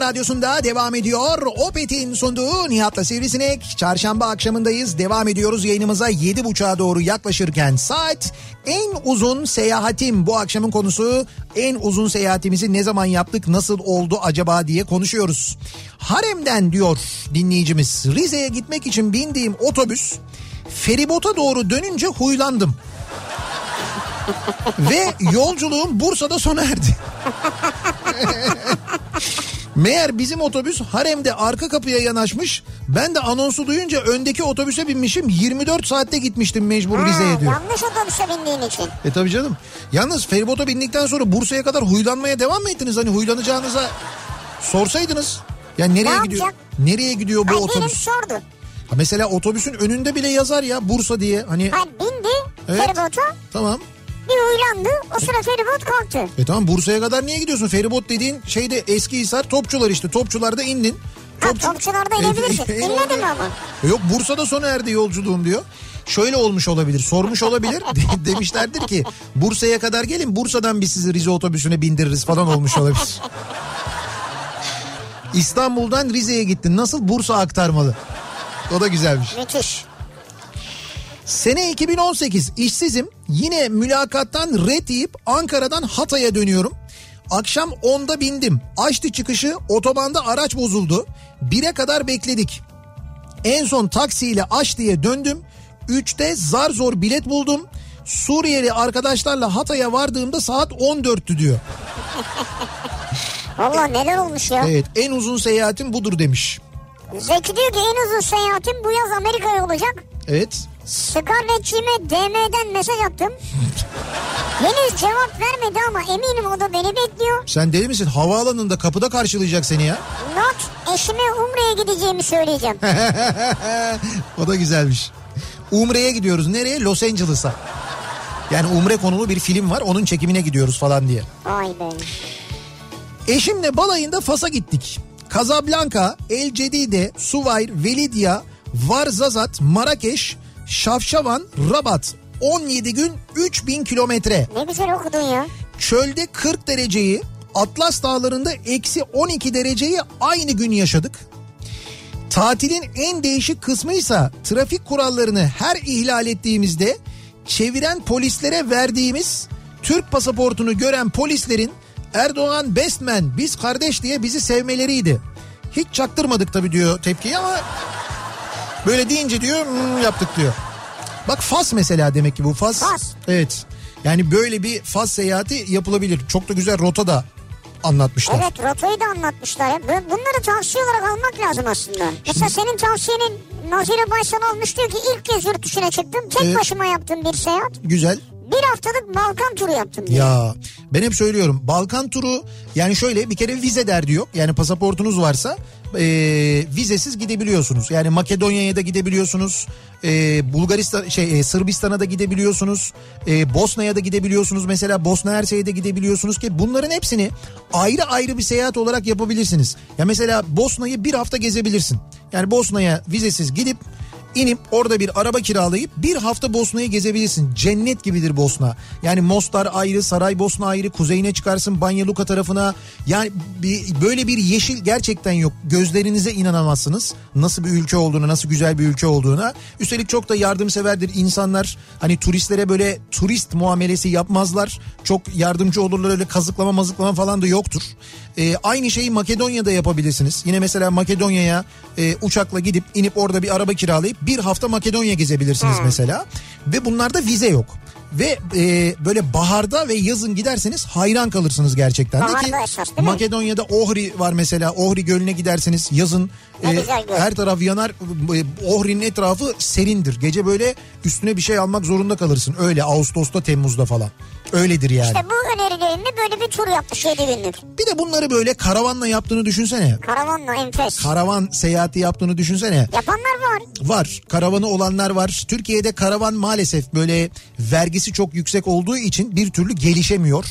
Radyosunda devam ediyor. Opet'in sunduğu Nihat'la Sivrisinek. Çarşamba akşamındayız. Devam ediyoruz yayınımıza 7.30'a doğru yaklaşırken saat. En uzun seyahatim bu akşamın konusu. En uzun seyahatimizi ne zaman yaptık, nasıl oldu acaba diye konuşuyoruz. Harem'den diyor dinleyicimiz, Rize'ye gitmek için bindiğim otobüs feribota doğru dönünce huylandım. Ve yolculuğum Bursa'da sona erdi. Meğer bizim otobüs Harem'de arka kapıya yanaşmış. Ben de anonsu duyunca öndeki otobüse binmişim. 24 saatte gitmiştim mecbur Rize'ye diyor. Yanlış otobüse bindiğin için. Tabii canım. Yalnız feribota bindikten sonra Bursa'ya kadar huylanmaya devam mı ettiniz? Hani huylanacağınıza sorsaydınız. Yani nereye gidiyor? Nereye gidiyor bu otobüs? Sordu. Mesela otobüsün önünde bile yazar ya Bursa diye. Hani bindi feribota. Tamam. Bir huylandı, o sıra feribot kalktı. Tamam, Bursa'ya kadar niye gidiyorsun? Feribot dediğin şeyde Eskihisar, Topçular işte. Topçularda indin. Topçularda inebilirsin. İnledin mi ama? Yok, Bursa'da sona erdi yolculuğum diyor. Şöyle olmuş olabilir, sormuş olabilir. Demişlerdir ki Bursa'ya kadar gelin, Bursa'dan biz sizi Rize otobüsüne bindiririz falan olmuş olabilir. İstanbul'dan Rize'ye gittin, nasıl? Bursa aktarmalı. O da güzelmiş. Müthiş. Sene 2018, işsizim, yine mülakattan ret yiyip Ankara'dan Hatay'a dönüyorum. Akşam 10'da bindim. Açtı çıkışı, otobanda araç bozuldu. 1'e kadar bekledik. En son taksiyle Açtı'ya döndüm. 3'te zar zor bilet buldum. Suriyeli arkadaşlarla Hatay'a vardığımda saat 14'tü diyor. Valla neler olmuş ya. Evet, en uzun seyahatim budur demiş. Zeki diyor ki en uzun seyahatim bu yaz Amerika'ya olacak. Evet. Scarlett'cime DM'den mesaj attım. Henüz cevap vermedi ama eminim o da beni bekliyor. Sen deli misin? Havaalanında kapıda karşılayacak seni ya. Not, eşime Umre'ye gideceğimi söyleyeceğim. O da güzelmiş. Umre'ye gidiyoruz. Nereye? Los Angeles'a. Yani Umre konulu bir film var. Onun çekimine gidiyoruz falan diye. Vay be. Eşimle balayında Fas'a gittik. Casablanca, El Cedide, Suvayr, Velidya, Varzazat, Marrakeş, Şafşavan, Rabat. 17 gün 3000 kilometre. Ne güzel okudun ya. Çölde 40 dereceyi, Atlas Dağları'nda eksi 12 dereceyi aynı gün yaşadık. Tatilin en değişik kısmıysa trafik kurallarını her ihlal ettiğimizde çeviren polislere verdiğimiz Türk pasaportunu gören polislerin Erdoğan bestman, biz kardeş diye bizi sevmeleriydi. Hiç çaktırmadık tabii diyor tepkiyi ama... Böyle deyince diyor yaptık diyor. Bak Fas mesela, demek ki bu Fas. Evet. Yani böyle bir Fas seyahati yapılabilir. Çok da güzel rota da anlatmışlar. Evet, rotayı da anlatmışlar. Bunları tavsiye olarak almak lazım aslında. Mesela senin tavsiyenin Nazire Baysan olmuş, diyor ki ilk kez yurt dışına çıktım. Tek başıma yaptım bir seyahat. Güzel. Bir haftalık Balkan turu yaptım diyor. Ya ben hep söylüyorum Balkan turu, yani şöyle bir kere vize derdi yok. Yani pasaportunuz varsa vizesiz gidebiliyorsunuz. Yani Makedonya'ya da gidebiliyorsunuz. Bulgaristan, Sırbistan'a da gidebiliyorsunuz. Bosna'ya da gidebiliyorsunuz. Mesela Bosna Hersek'e de gidebiliyorsunuz ki bunların hepsini ayrı ayrı bir seyahat olarak yapabilirsiniz. Ya mesela Bosna'yı bir hafta gezebilirsin. Yani Bosna'ya vizesiz gidip İnip orada bir araba kiralayıp bir hafta Bosna'yı gezebilirsin. Cennet gibidir Bosna. Yani Mostar ayrı, Saraybosna ayrı, kuzeyine çıkarsın Banja Luka tarafına. Yani böyle bir yeşil gerçekten yok. Gözlerinize inanamazsınız. Nasıl bir ülke olduğuna, nasıl güzel bir ülke olduğuna. Üstelik çok da yardımseverdir insanlar. Hani turistlere böyle turist muamelesi yapmazlar. Çok yardımcı olurlar, öyle kazıklama mazıklama falan da yoktur. Aynı şeyi Makedonya'da yapabilirsiniz. Yine mesela Makedonya'ya uçakla gidip inip orada bir araba kiralayıp bir hafta Makedonya gezebilirsiniz mesela. Ve bunlarda vize yok. Ve böyle baharda ve yazın giderseniz hayran kalırsınız gerçekten. Baharda de ki esas, Makedonya'da Ohri var mesela. Ohri Gölü'ne gidersiniz yazın. Her taraf yanar. Ohri'nin etrafı serindir. Gece böyle üstüne bir şey almak zorunda kalırsın. Öyle Ağustos'ta, Temmuz'da falan. Öyledir yani. İşte bu önerilerimle böyle bir tur yapmış 7 günlük. Bir de bunları böyle karavanla yaptığını düşünsene. Karavanla enfes. Karavan seyahati yaptığını düşünsene. Yapanlar var. Var. Karavanı olanlar var. Türkiye'de karavan maalesef böyle vergisi çok yüksek olduğu için bir türlü gelişemiyor.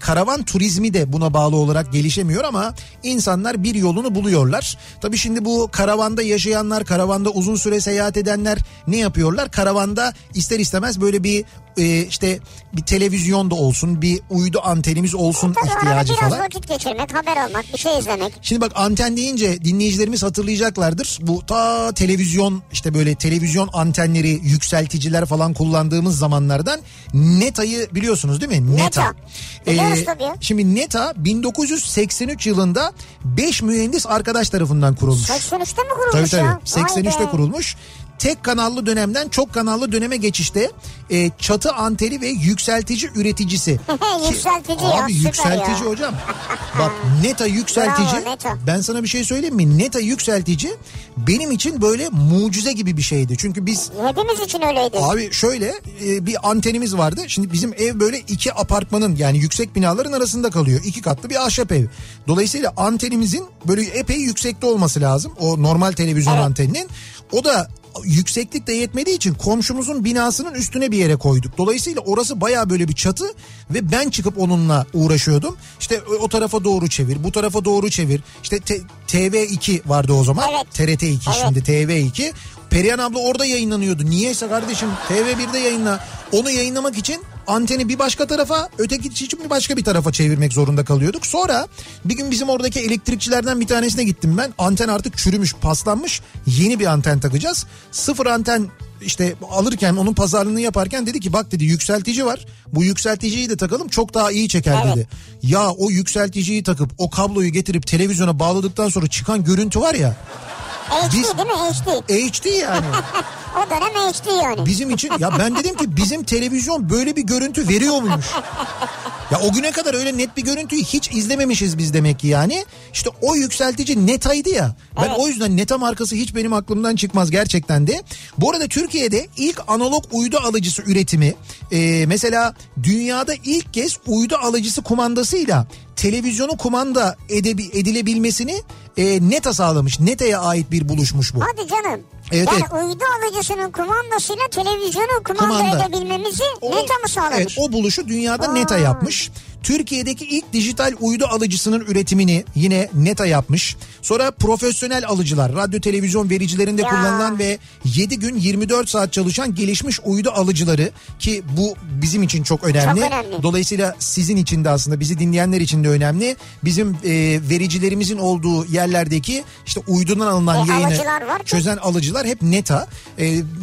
Karavan turizmi de buna bağlı olarak gelişemiyor ama insanlar bir yolunu buluyorlar. Tabii şimdi bu karavanda yaşayanlar, karavanda uzun süre seyahat edenler ne yapıyorlar? Karavanda ister istemez böyle bir bir televizyon da olsun, bir uydu antenimiz olsun ihtiyacı biraz falan. Biraz vakit geçirmek, haber almak, bir şey izlemek. Şimdi bak anten deyince dinleyicilerimiz hatırlayacaklardır. Bu ta televizyon böyle televizyon antenleri, yükselticiler falan kullandığımız zamanlardan Neta'yı biliyorsunuz değil mi? Neta. Şimdi Neta 1983 yılında 5 mühendis arkadaş tarafından kurulmuş. 83'te mi kurulmuş tabii, ya? Tabii 83'te kurulmuş. Tek kanallı dönemden çok kanallı döneme geçişte çatı anteni ve yükseltici üreticisi. Yükseltici ki, ya, abi yükseltici ya. Hocam. Bak Neta yükseltici. Bravo, Neta. Ben sana bir şey söyleyeyim mi? Neta yükseltici benim için böyle mucize gibi bir şeydi. Çünkü biz... Hepimiz için öyleydi. Abi şöyle bir antenimiz vardı. Şimdi bizim ev böyle iki apartmanın yani yüksek binaların arasında kalıyor. İki katlı bir ahşap ev. Dolayısıyla antenimizin böyle epey yüksekte olması lazım. O normal televizyon anteninin. O da yükseklik de yetmediği için komşumuzun binasının üstüne bir yere koyduk. Dolayısıyla orası bayağı böyle bir çatı ve ben çıkıp onunla uğraşıyordum. İşte o tarafa doğru çevir, bu tarafa doğru çevir. İşte TV2 vardı o zaman. Evet. TRT2 şimdi TV2. Perihan abla orada yayınlanıyordu. Niyeyse kardeşim TV1'de yayınla. Onu yayınlamak için anteni bir başka tarafa, öteki için bir başka bir tarafa çevirmek zorunda kalıyorduk. Sonra bir gün bizim oradaki elektrikçilerden bir tanesine gittim ben. Anten artık çürümüş, paslanmış. Yeni bir anten takacağız. Sıfır anten alırken, onun pazarlığını yaparken dedi ki bak dedi yükseltici var. Bu yükselticiyi de takalım çok daha iyi çeker dedi. Ya o yükselticiyi takıp o kabloyu getirip televizyona bağladıktan sonra çıkan görüntü var ya. HD değil mi? HD. HD yani. O dönem HD yani. Bizim için ya ben dedim ki bizim televizyon böyle bir görüntü veriyor muymuş? Ya o güne kadar öyle net bir görüntüyü hiç izlememişiz biz demek ki yani. İşte o yükseltici Neta'ydı ya. Ben o yüzden Neta markası hiç benim aklımdan çıkmaz gerçekten de. Bu arada Türkiye'de ilk analog uydu alıcısı üretimi mesela dünyada ilk kez uydu alıcısı kumandasıyla televizyonu kumanda edilebilmesini Neta sağlamış. Neta'ya ait bir buluşmuş bu. Hadi canım. Evet, uydu alıcısının kumandasıyla televizyonu kumanda edebilmemizi Neta mı sağlamış? Evet, o buluşu dünyada Neta yapmış. Türkiye'deki ilk dijital uydu alıcısının üretimini yine Neta yapmış. Sonra profesyonel alıcılar, radyo televizyon vericilerinde kullanılan ve 7 gün 24 saat çalışan gelişmiş uydu alıcıları ki bu bizim için çok önemli. Çok önemli. Dolayısıyla sizin için de aslında bizi dinleyenler için de önemli. Bizim vericilerimizin olduğu yerlerdeki uydudan alınan yayını çözen alıcılar hep Neta.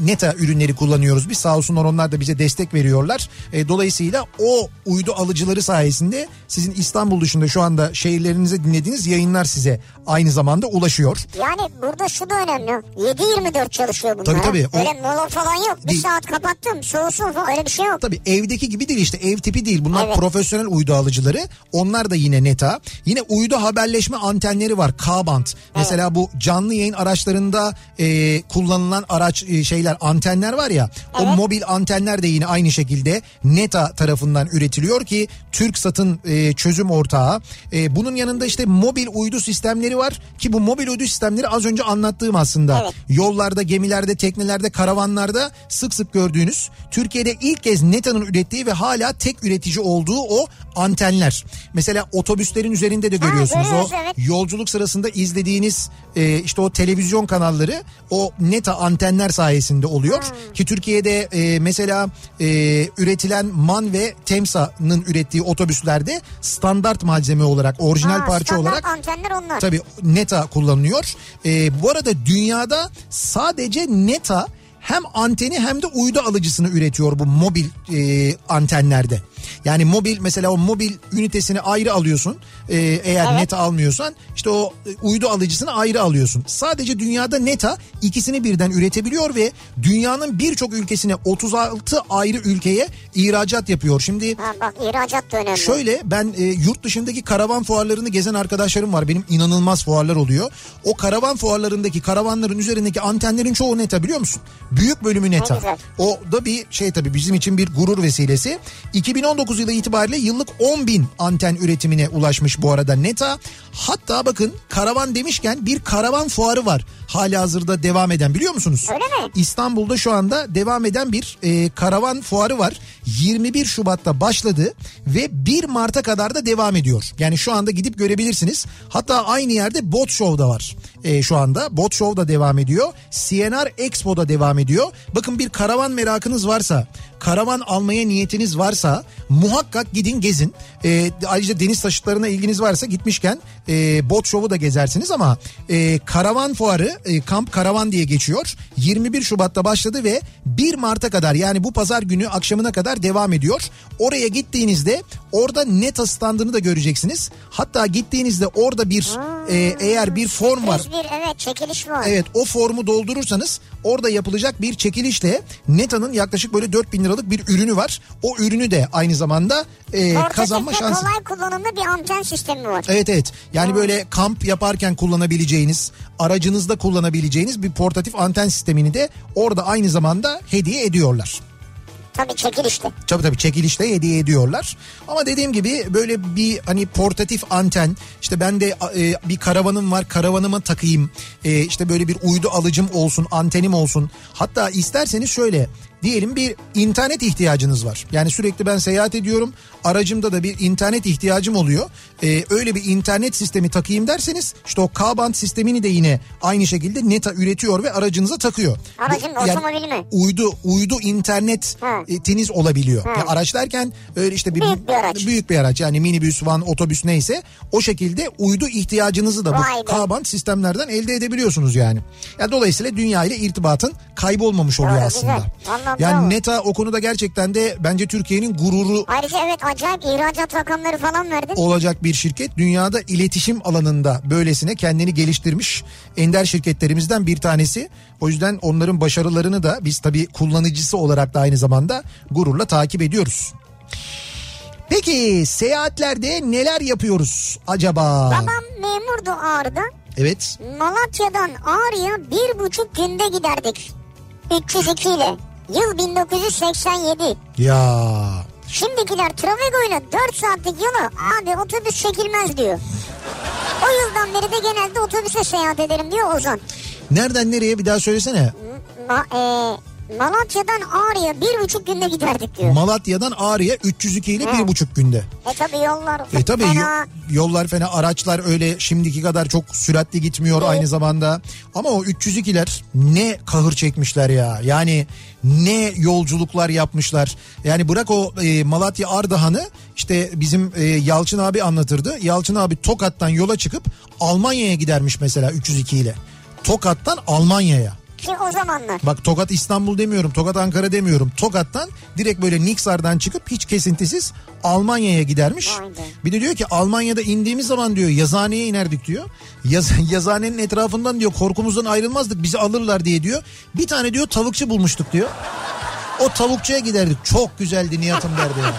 Neta ürünleri kullanıyoruz biz. Sağ olsunlar onlar da bize destek veriyorlar. Dolayısıyla o uydu alıcıları sayesinde sizin İstanbul dışında şu anda şehirlerinize dinlediğiniz yayınlar size aynı zamanda ulaşıyor. Yani burada şu da önemli. 7-24 çalışıyor bunlar. Tabii. Öyle mola falan yok. Bir saat kapattım soğusun falan öyle bir şey yok. Tabii evdeki gibi değil ev tipi değil. Bunlar profesyonel uydu alıcıları. Onlar da yine Neta. Yine uydu haberleşme antenleri var. K-band. Mesela bu canlı yayın araçlarında kullanılan antenler var ya. Evet. O mobil antenler de yine aynı şekilde Neta tarafından üretiliyor ki Türk TürkSat'ın çözüm ortağı. Bunun yanında işte mobil uydu sistemleri var ki bu mobil uydu sistemleri az önce anlattığım aslında. Evet. Yollarda, gemilerde, teknelerde, karavanlarda sık sık gördüğünüz, Türkiye'de ilk kez Neta'nın ürettiği ve hala tek üretici olduğu o antenler. Mesela otobüslerin üzerinde de görüyorsunuz. Ha, görüyoruz, o evet. Yolculuk sırasında izlediğiniz işte o televizyon kanalları o Neta antenler sayesinde oluyor. Hmm. Ki Türkiye'de mesela üretilen MAN ve TEMSA'nın ürettiği otobüslerde standart malzeme olarak, orijinal parça olarak antenler onlar. Tabii Neta kullanılıyor. Bu arada dünyada sadece Neta hem anteni hem de uydu alıcısını üretiyor bu mobil antenlerde. Yani mobil, mesela o mobil ünitesini ayrı alıyorsun. Eğer evet. Neta almıyorsan işte o uydu alıcısını ayrı alıyorsun. Sadece dünyada Neta ikisini birden üretebiliyor ve dünyanın birçok ülkesine, 36 ayrı ülkeye ihracat yapıyor. Şimdi bak, ihracat da önemli. Şöyle, ben yurt dışındaki karavan fuarlarını gezen arkadaşlarım var. Benim inanılmaz fuarlar oluyor. O karavan fuarlarındaki karavanların üzerindeki antenlerin çoğu Neta, biliyor musun? Büyük bölümü Neta. O da bir şey tabii, bizim için bir gurur vesilesi. 2019 yılı itibariyle yıllık 10.000 anten üretimine ulaşmış bu arada Neta. Hatta bakın, karavan demişken bir karavan fuarı var halihazırda devam eden, biliyor musunuz? Öyle mi? İstanbul'da şu anda devam eden bir karavan fuarı var. 21 Şubat'ta başladı ve 1 Mart'a kadar da devam ediyor. Yani şu anda gidip görebilirsiniz. Hatta aynı yerde Bot Show'da var şu anda. Bot Show'da devam ediyor. CNR Expo'da devam ediyor. Bakın, bir karavan merakınız varsa, karavan almaya niyetiniz varsa muhakkak gidin, gezin. Ayrıca deniz taşıtlarına ilginiz varsa gitmişken Bot Show'u da gezersiniz ama karavan fuarı, Kamp Karavan diye geçiyor. 21 Şubat'ta başladı ve 1 Mart'a kadar, yani bu pazar günü akşamına kadar devam ediyor. Oraya gittiğinizde orada Neta standını da göreceksiniz. Hatta gittiğinizde orada bir eğer bir form var. Evet, çekiliş var. Evet, o formu doldurursanız orada yapılacak bir çekilişle Neta'nın yaklaşık böyle 4.000 liralık bir ürünü var. O ürünü de aynı zamanda kazanma şansı. Kolay kullanımlı bir anten sistemi var. Evet. Yani böyle kamp yaparken kullanabileceğiniz, aracınızda kullanabileceğiniz bir portatif anten sistemini de orada aynı zamanda hediye ediyorlar. Tabii çekilişte. Tabii çekilişte hediye ediyorlar. Ama dediğim gibi böyle bir hani portatif anten, işte ben de bir karavanım var, karavanıma takayım. İşte böyle bir uydu alıcım olsun, antenim olsun. Hatta isterseniz şöyle diyelim, bir internet ihtiyacınız var. Yani sürekli ben seyahat ediyorum, aracımda da bir internet ihtiyacım oluyor. Öyle bir internet sistemi takayım derseniz, işte o K-band sistemini de yine aynı şekilde Neta üretiyor ve aracınıza takıyor. Aracın otomobili mi? Uydu internetiniz olabiliyor. Yani araç derken öyle işte büyük bir araç, yani minibüs, van, otobüs, neyse, o şekilde uydu ihtiyacınızı da bu K-band sistemlerden elde edebiliyorsunuz yani. Yani dolayısıyla dünya ile irtibatın kaybolmamış oluyor aslında. Güzel. Yani Neta o konuda gerçekten de bence Türkiye'nin gururu. Ayrıca evet, acayip ihracat rakamları falan verdi. Olacak bir şirket. Dünyada iletişim alanında böylesine kendini geliştirmiş ender şirketlerimizden bir tanesi. O yüzden onların başarılarını da biz tabii kullanıcısı olarak da aynı zamanda gururla takip ediyoruz. Peki seyahatlerde neler yapıyoruz acaba? Babam memurdu Ağrı'da. Evet. Malatya'dan Ağrı'ya 1,5 günde giderdik. 302 ile. Yıl 1987. Ya. Şimdikiler Travego'yla 4 saatlik yolu abi otobüs çekilmez diyor. O yıldan beri de genelde otobüse seyahat ederim diyor Ozan. Nereden nereye bir daha söylesene. Malatya'dan Ağrı'ya 1,5 günde giderdik diyor. Malatya'dan Ağrı'ya 302 ile 1,5 günde. Tabii yollar fena. Yollar fena, araçlar öyle şimdiki kadar çok süratli gitmiyor aynı zamanda. Ama o 302'ler ne kahır çekmişler ya. Yani ne yolculuklar yapmışlar. Yani bırak o Malatya Ardahan'ı, işte bizim Yalçın abi anlatırdı. Yalçın abi Tokat'tan yola çıkıp Almanya'ya gidermiş mesela 302 ile. Tokat'tan Almanya'ya. O zamanlar. Bak, Tokat İstanbul demiyorum, Tokat Ankara demiyorum. Tokat'tan direkt böyle Niksar'dan çıkıp hiç kesintisiz Almanya'ya gidermiş. Aynen. Bir de diyor ki Almanya'da indiğimiz zaman diyor Yazıhane'ye inerdik diyor. Yazıhane'nin etrafından diyor korkumuzdan ayrılmazdık, bizi alırlar diye diyor. Bir tane diyor tavukçu bulmuştuk diyor. O tavukçuya giderdik, çok güzeldi Nihat'ım derdi ya.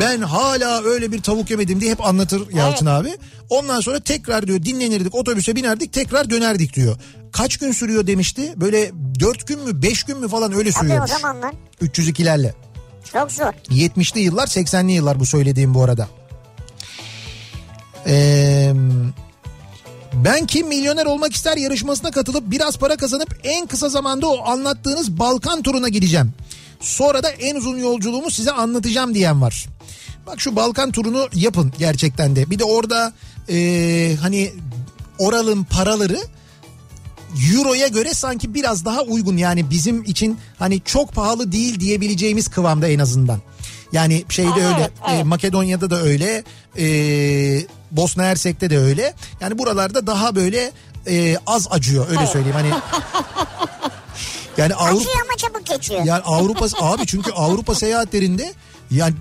Ben hala öyle bir tavuk yemedim diye hep anlatır Yalçın abi. Ondan sonra tekrar diyor dinlenirdik, otobüse binerdik, tekrar dönerdik diyor. Kaç gün sürüyor demişti, böyle 4 gün mü 5 gün mü falan öyle sürüyormuş. 302'lerle. Çok zor. 70'li yıllar 80'li yıllar bu söylediğim bu arada. Ben Kim Milyoner Olmak İster yarışmasına katılıp biraz para kazanıp en kısa zamanda o anlattığınız Balkan turuna gideceğim. Sonra da en uzun yolculuğumu size anlatacağım diyen var. Bak şu Balkan turunu yapın gerçekten de. Bir de orada hani oralın paraları euroya göre sanki biraz daha uygun. Yani bizim için hani çok pahalı değil diyebileceğimiz kıvamda en azından. Yani şeyde evet, öyle evet. Makedonya'da da öyle, Bosna Hersek'te de öyle. Yani buralarda daha böyle az acıyor öyle evet. Söyleyeyim hani. Yani Avrupa ama çabuk geçiyor. Yani Avrupa abi çünkü Avrupa seyahatlerinde yani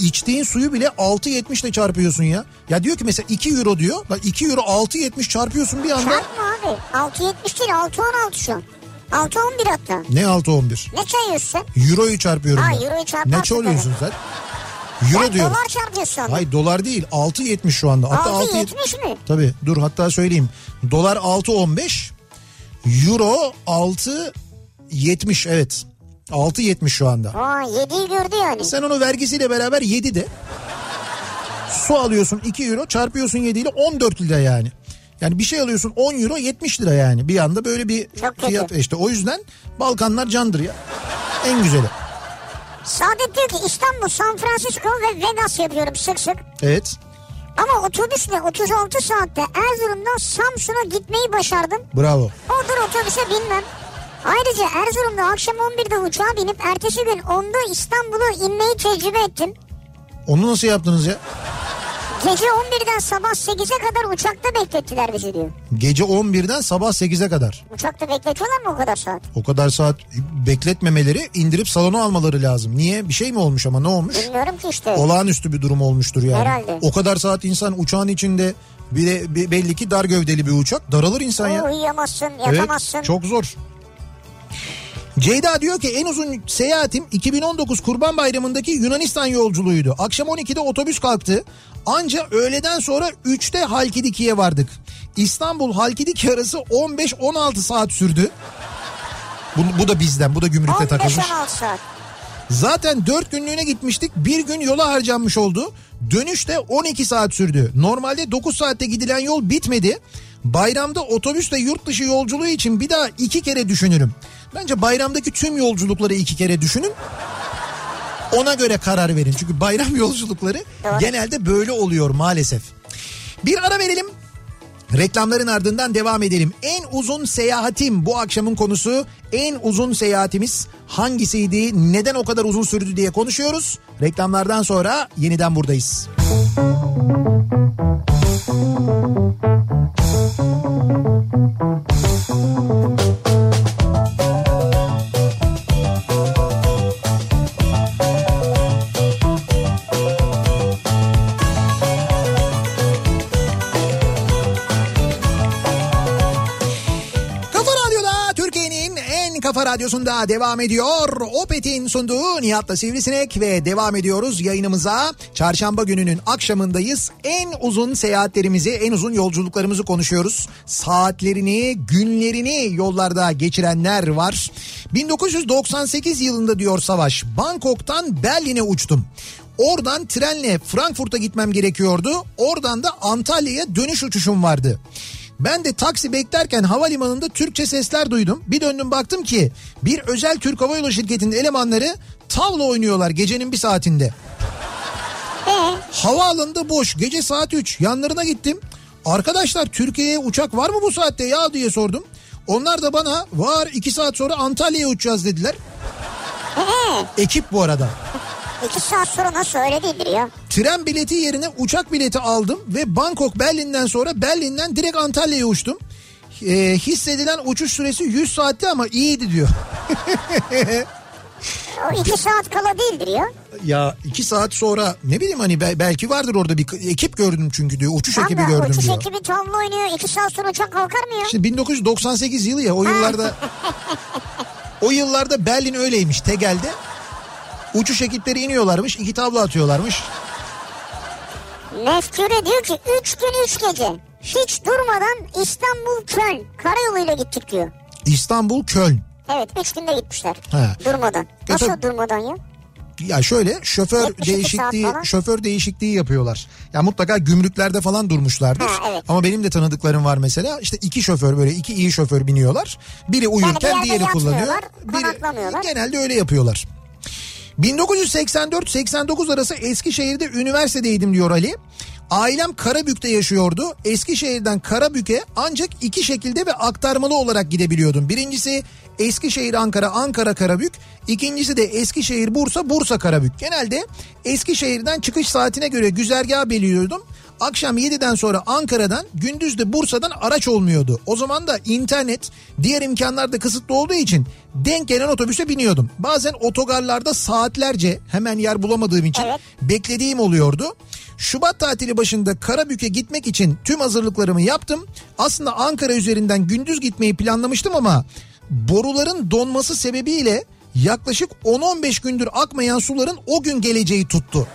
içtiğin suyu bile 6.70 ile çarpıyorsun ya. Ya diyor ki mesela 2 euro diyor. Bak 2 euro 6.70 çarpıyorsun bir anda. Çarpma abi. 6.70 değil 6.16 şu an. 6.11 hatta. Ne 6.11? Ne çayıyorsun? Euro'yu çarpıyorum. Ha ben. Euro'yu çarpıyorsun. Ne çalıyorsun sen? Euro diyor. Dolar çarpıyorsun. Hayır dolar değil 6.70 şu anda. 6.70 mi? Tabii dur hatta söyleyeyim. Dolar 6.15. Euro 6.70 evet. 6.70 şu anda. Aa 7'yi gördü yani. Sen onu vergisiyle beraber 7 de. Su alıyorsun 2 euro çarpıyorsun 7 ile 14 lira yani. Yani bir şey alıyorsun 10 euro 70 lira yani. Bir anda böyle bir çok fiyat kötü. İşte o yüzden Balkanlar candır ya. En güzeli. Saadet diyor ki İstanbul, San Francisco ve Vegas yapıyorum sık sık. Evet. Ama otobüsle 36 saatte Erzurum'dan Samsun'a gitmeyi başardım. Bravo. Oradan otobüse binmem. Ayrıca Erzurum'da akşam 11'de uçağa binip ertesi gün 10'da İstanbul'a inmeyi tecrübe ettim. Onu nasıl yaptınız ya? Gece 11'den sabah 8'e kadar uçakta beklettiler bizi diyor. Gece 11'den sabah 8'e kadar. Uçakta bekletiyorlar mı o kadar saat? O kadar saat bekletmemeleri indirip salona almaları lazım. Niye? Bir şey mi olmuş ama ne olmuş? Bilmiyorum ki işte. Olağanüstü bir durum olmuştur yani. Herhalde. O kadar saat insan uçağın içinde... Bir belli ki dar gövdeli bir uçak. Daralır insan ya. Uyuyamazsın, yatamazsın. Evet, çok zor. Ceyda diyor ki en uzun seyahatim 2019 Kurban Bayramı'ndaki Yunanistan yolculuğuydu. Akşam 12'de otobüs kalktı. Anca öğleden sonra 3'te Halkidiki'ye vardık. İstanbul Halkidiki arası 15-16 saat sürdü. Bu da bizden, bu da gümrükte takılmış. 15-16 saat. Zaten 4 günlüğüne gitmiştik. Bir gün yola harcanmış oldu. Dönüş de 12 saat sürdü. Normalde 9 saatte gidilen yol bitmedi. Bayramda otobüsle yurt dışı yolculuğu için bir daha 2 kere düşünürüm. Bence bayramdaki tüm yolculukları 2 kere düşünün. Ona göre karar verin. Çünkü bayram yolculukları genelde böyle oluyor maalesef. Bir ara verelim. Reklamların ardından devam edelim. En uzun seyahatim bu akşamın konusu. En uzun seyahatimiz hangisiydi? Neden o kadar uzun sürdü diye konuşuyoruz. Reklamlardan sonra yeniden buradayız. Radyosunda devam ediyor. Opet'in sunduğu Nihat'la Sivrisinek ve devam ediyoruz yayınımıza. Çarşamba gününün akşamındayız. En uzun seyahatlerimizi, en uzun yolculuklarımızı konuşuyoruz. Saatlerini, günlerini yollarda geçirenler var. 1998 yılında diyor Savaş, Bangkok'tan Berlin'e uçtum. Oradan trenle Frankfurt'a gitmem gerekiyordu. Oradan da Antalya'ya dönüş uçuşum vardı. Ben de taksi beklerken havalimanında Türkçe sesler duydum. Bir döndüm baktım ki bir özel Türk Hava Yolları şirketinin elemanları tavla oynuyorlar gecenin bir saatinde. Havaalanında boş, gece saat 3, yanlarına gittim. Arkadaşlar Türkiye'ye uçak var mı bu saatte ya diye sordum. Onlar da bana var 2 saat sonra Antalya'ya uçacağız dediler. Ekip bu arada. 2 saat sonra nasıl öyle değildir ya? Tren bileti yerine uçak bileti aldım ve Bangkok Berlin'den sonra Berlin'den direkt Antalya'ya uçtum. Hissedilen uçuş süresi 100 saatti ama iyiydi diyor. O 2 saat kala değildir ya. Ya 2 saat sonra ne bileyim hani belki vardır orada bir ekip gördüm çünkü diyor. Uçuş ekibi gördüm diyor. Uçuş ekibi tavla oynuyor. 2 saat sonra uçak kalkar mı ya? Şimdi 1998 yılı ya o yıllarda. O yıllarda Berlin öyleymiş Tegel'de. Uçuş ekipleri iniyorlarmış, 2 tavla atıyorlarmış. Mefkure diyor ki 3 gün 3 gece hiç durmadan İstanbul-Köln karayoluyla gittik diyor. İstanbul-Köln. Evet 3 günde gitmişler. He. Durmadan. Nasıl durmadan ya? ya şöyle şoför değişikliği yapıyorlar. Ya mutlaka gümrüklerde falan durmuşlardır. Ha, evet. Ama benim de tanıdıklarım var mesela. İşte iki şoför, böyle iki iyi şoför biniyorlar. Biri uyurken yani diğeri kullanıyor. Biri, genelde öyle yapıyorlar. 1984-89 arası Eskişehir'de üniversitedeydim diyor Ali. Ailem Karabük'te yaşıyordu. Eskişehir'den Karabük'e ancak iki şekilde ve aktarmalı olarak gidebiliyordum. Birincisi Eskişehir-Ankara, Ankara-Karabük. İkincisi de Eskişehir-Bursa, Bursa-Karabük. Genelde Eskişehir'den çıkış saatine göre güzergah belirliyordum. Akşam 7'den sonra Ankara'dan, gündüz de Bursa'dan araç olmuyordu. O zaman da internet, diğer imkanlar da kısıtlı olduğu için denk gelen otobüse biniyordum. Bazen otogarlarda saatlerce, hemen yer bulamadığım için beklediğim oluyordu. Şubat tatili başında Karabük'e gitmek için tüm hazırlıklarımı yaptım. Aslında Ankara üzerinden gündüz gitmeyi planlamıştım ama boruların donması sebebiyle yaklaşık 10-15 gündür akmayan suların o gün geleceği tuttu.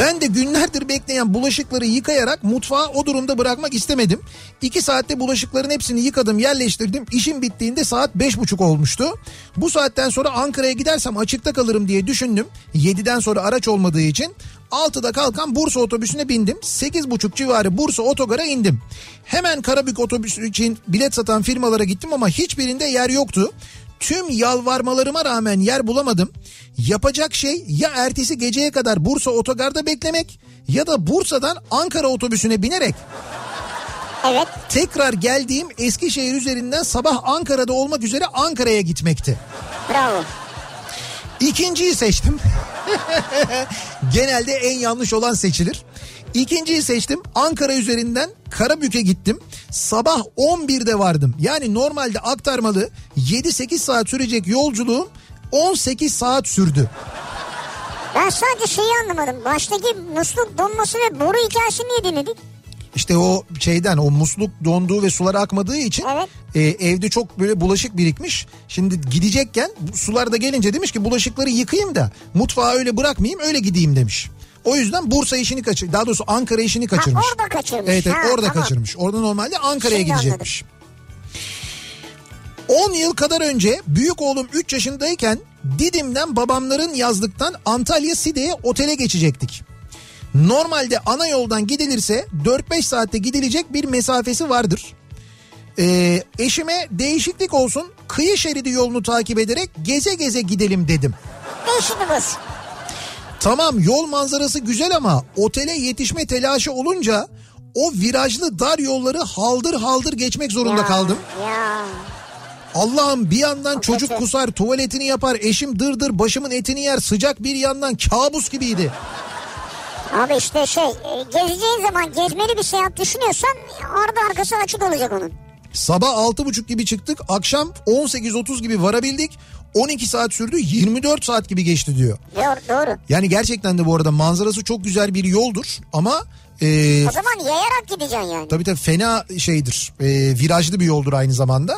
Ben de günlerdir bekleyen bulaşıkları yıkayarak mutfağı o durumda bırakmak istemedim. 2 saatte bulaşıkların hepsini yıkadım, yerleştirdim. İşim bittiğinde saat 5:30 olmuştu. Bu saatten sonra Ankara'ya gidersem açıkta kalırım diye düşündüm. 7'den sonra araç olmadığı için 6'da kalkan Bursa otobüsüne bindim. 8:30 civarı Bursa otogara indim. Hemen Karabük otobüsü için bilet satan firmalara gittim ama hiçbirinde yer yoktu. Tüm yalvarmalarıma rağmen yer bulamadım. Yapacak şey ya ertesi geceye kadar Bursa otogarda beklemek ya da Bursa'dan Ankara otobüsüne binerek tekrar geldiğim Eskişehir üzerinden sabah Ankara'da olmak üzere Ankara'ya gitmekti. Bravo. İkinciyi seçtim. Genelde en yanlış olan seçilir. İkinciyi seçtim. Ankara üzerinden Karabük'e gittim. Sabah 11'de vardım. Yani normalde aktarmalı 7-8 saat sürecek yolculuğum 18 saat sürdü. Ben sadece şeyi anlamadım. Baştaki musluk donması ve boru hikayesi niye dinledik? İşte o şeyden, o musluk donduğu ve sular akmadığı için evde çok böyle bulaşık birikmiş. Şimdi gidecekken sular da gelince demiş ki bulaşıkları yıkayayım da mutfağı öyle bırakmayayım, öyle gideyim demiş. O yüzden Bursa işini kaçırmış. Daha doğrusu Ankara işini kaçırmış. Ha, orada kaçırmış. Evet, kaçırmış. Orada normalde Ankara'ya gidecekmiş. Anladım. 10 yıl kadar önce büyük oğlum 3 yaşındayken Didim'den, babamların yazlıktan Antalya Side'ye otele geçecektik. Normalde ana yoldan gidilirse 4-5 saatte gidilecek bir mesafesi vardır. Eşime değişiklik olsun, kıyı şeridi yolunu takip ederek geze geze gidelim dedim. Değişiklik. Tamam, yol manzarası güzel ama otele yetişme telaşı olunca o virajlı dar yolları haldır haldır geçmek zorunda kaldım. Ya. Allah'ım, bir yandan çocuk kusar, tuvaletini yapar, eşim dırdır başımın etini yer, sıcak bir yandan, kabus gibiydi. Abi işte gezeceğin zaman gezmeli bir seyahat düşünüyorsan ardı arkası açık olacak onun. Sabah 6:30 gibi çıktık, akşam 18:30 gibi varabildik. 12 saat sürdü, 24 saat gibi geçti diyor. Doğru. Yani gerçekten de bu arada manzarası çok güzel bir yoldur ama... o zaman yayarak gideceksin yani. Tabii fena şeydir, virajlı bir yoldur aynı zamanda.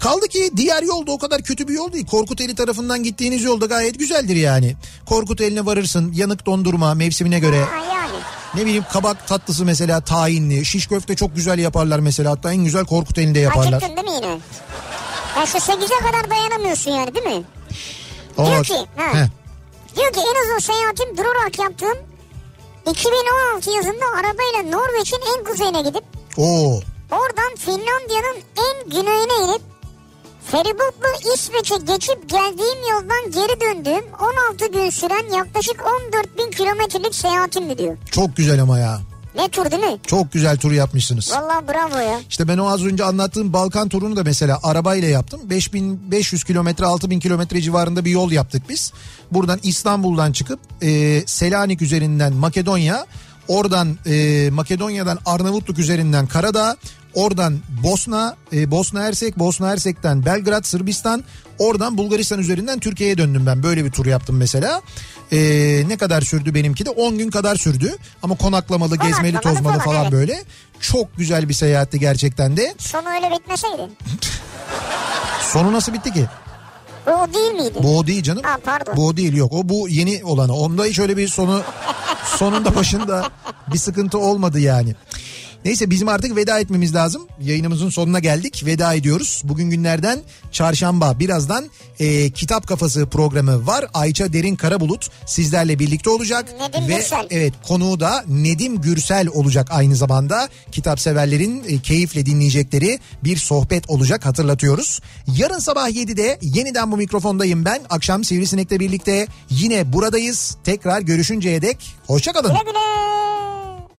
Kaldı ki diğer yolda o kadar kötü bir yol değil. Korkuteli tarafından gittiğiniz yolda gayet güzeldir yani. Korkuteli'ne varırsın, yanık dondurma mevsimine göre. Yani. Ne bileyim, kabak tatlısı mesela, tahinli, şiş köfte çok güzel yaparlar mesela. Hatta en güzel Korkuteli'nde yaparlar. Acıktın değil mi yine? Ya şu 8'e kadar dayanamıyorsun yani, değil mi? Diyor ki en uzun seyahatim durarak yaptığım 2016 yazında arabayla Norveç'in en kuzeyine gidip oradan Finlandiya'nın en güneyine inip feribotla İsveç'e geçip geldiğim yoldan geri döndüğüm 16 gün süren yaklaşık 14.000 kilometrelik seyahatimdi diyor. Çok güzel ama ya. Ne tur değil mi? Çok güzel tur yapmışsınız. Vallahi bravo ya. İşte ben o az önce anlattığım Balkan turunu da mesela arabayla yaptım. 5500 kilometre, 6000 kilometre civarında bir yol yaptık biz. Buradan İstanbul'dan çıkıp Selanik üzerinden Makedonya, oradan Makedonya'dan Arnavutluk üzerinden Karadağ, oradan Bosna, Bosna Hersek'ten Belgrad, Sırbistan, oradan Bulgaristan üzerinden Türkiye'ye döndüm ben. Böyle bir tur yaptım mesela. Ne kadar sürdü benimki de? 10 gün kadar sürdü. Ama konaklamalı, gezmeli, tozmalı falan böyle. Çok güzel bir seyahatti gerçekten de. Sonu öyle bitmeseydi. Sonu nasıl bitti ki? Bu o değil miydi? Bu o değil canım. Pardon. Bu o değil, yok. Bu yeni olanı. Onda hiç öyle bir sonunda başında bir sıkıntı olmadı yani. Neyse bizim artık veda etmemiz lazım. Yayınımızın sonuna geldik. Veda ediyoruz. Bugün günlerden çarşamba. Birazdan Kitap Kafası programı var. Ayça Derin Karabulut sizlerle birlikte olacak. Nedim Gürsel. Evet, konuğu da Nedim Gürsel olacak aynı zamanda. Kitapseverlerin keyifle dinleyecekleri bir sohbet olacak, hatırlatıyoruz. Yarın sabah 7'de yeniden bu mikrofondayım ben. Akşam Sivrisinek'le birlikte yine buradayız. Tekrar görüşünceye dek hoşça kalın. Güle güle.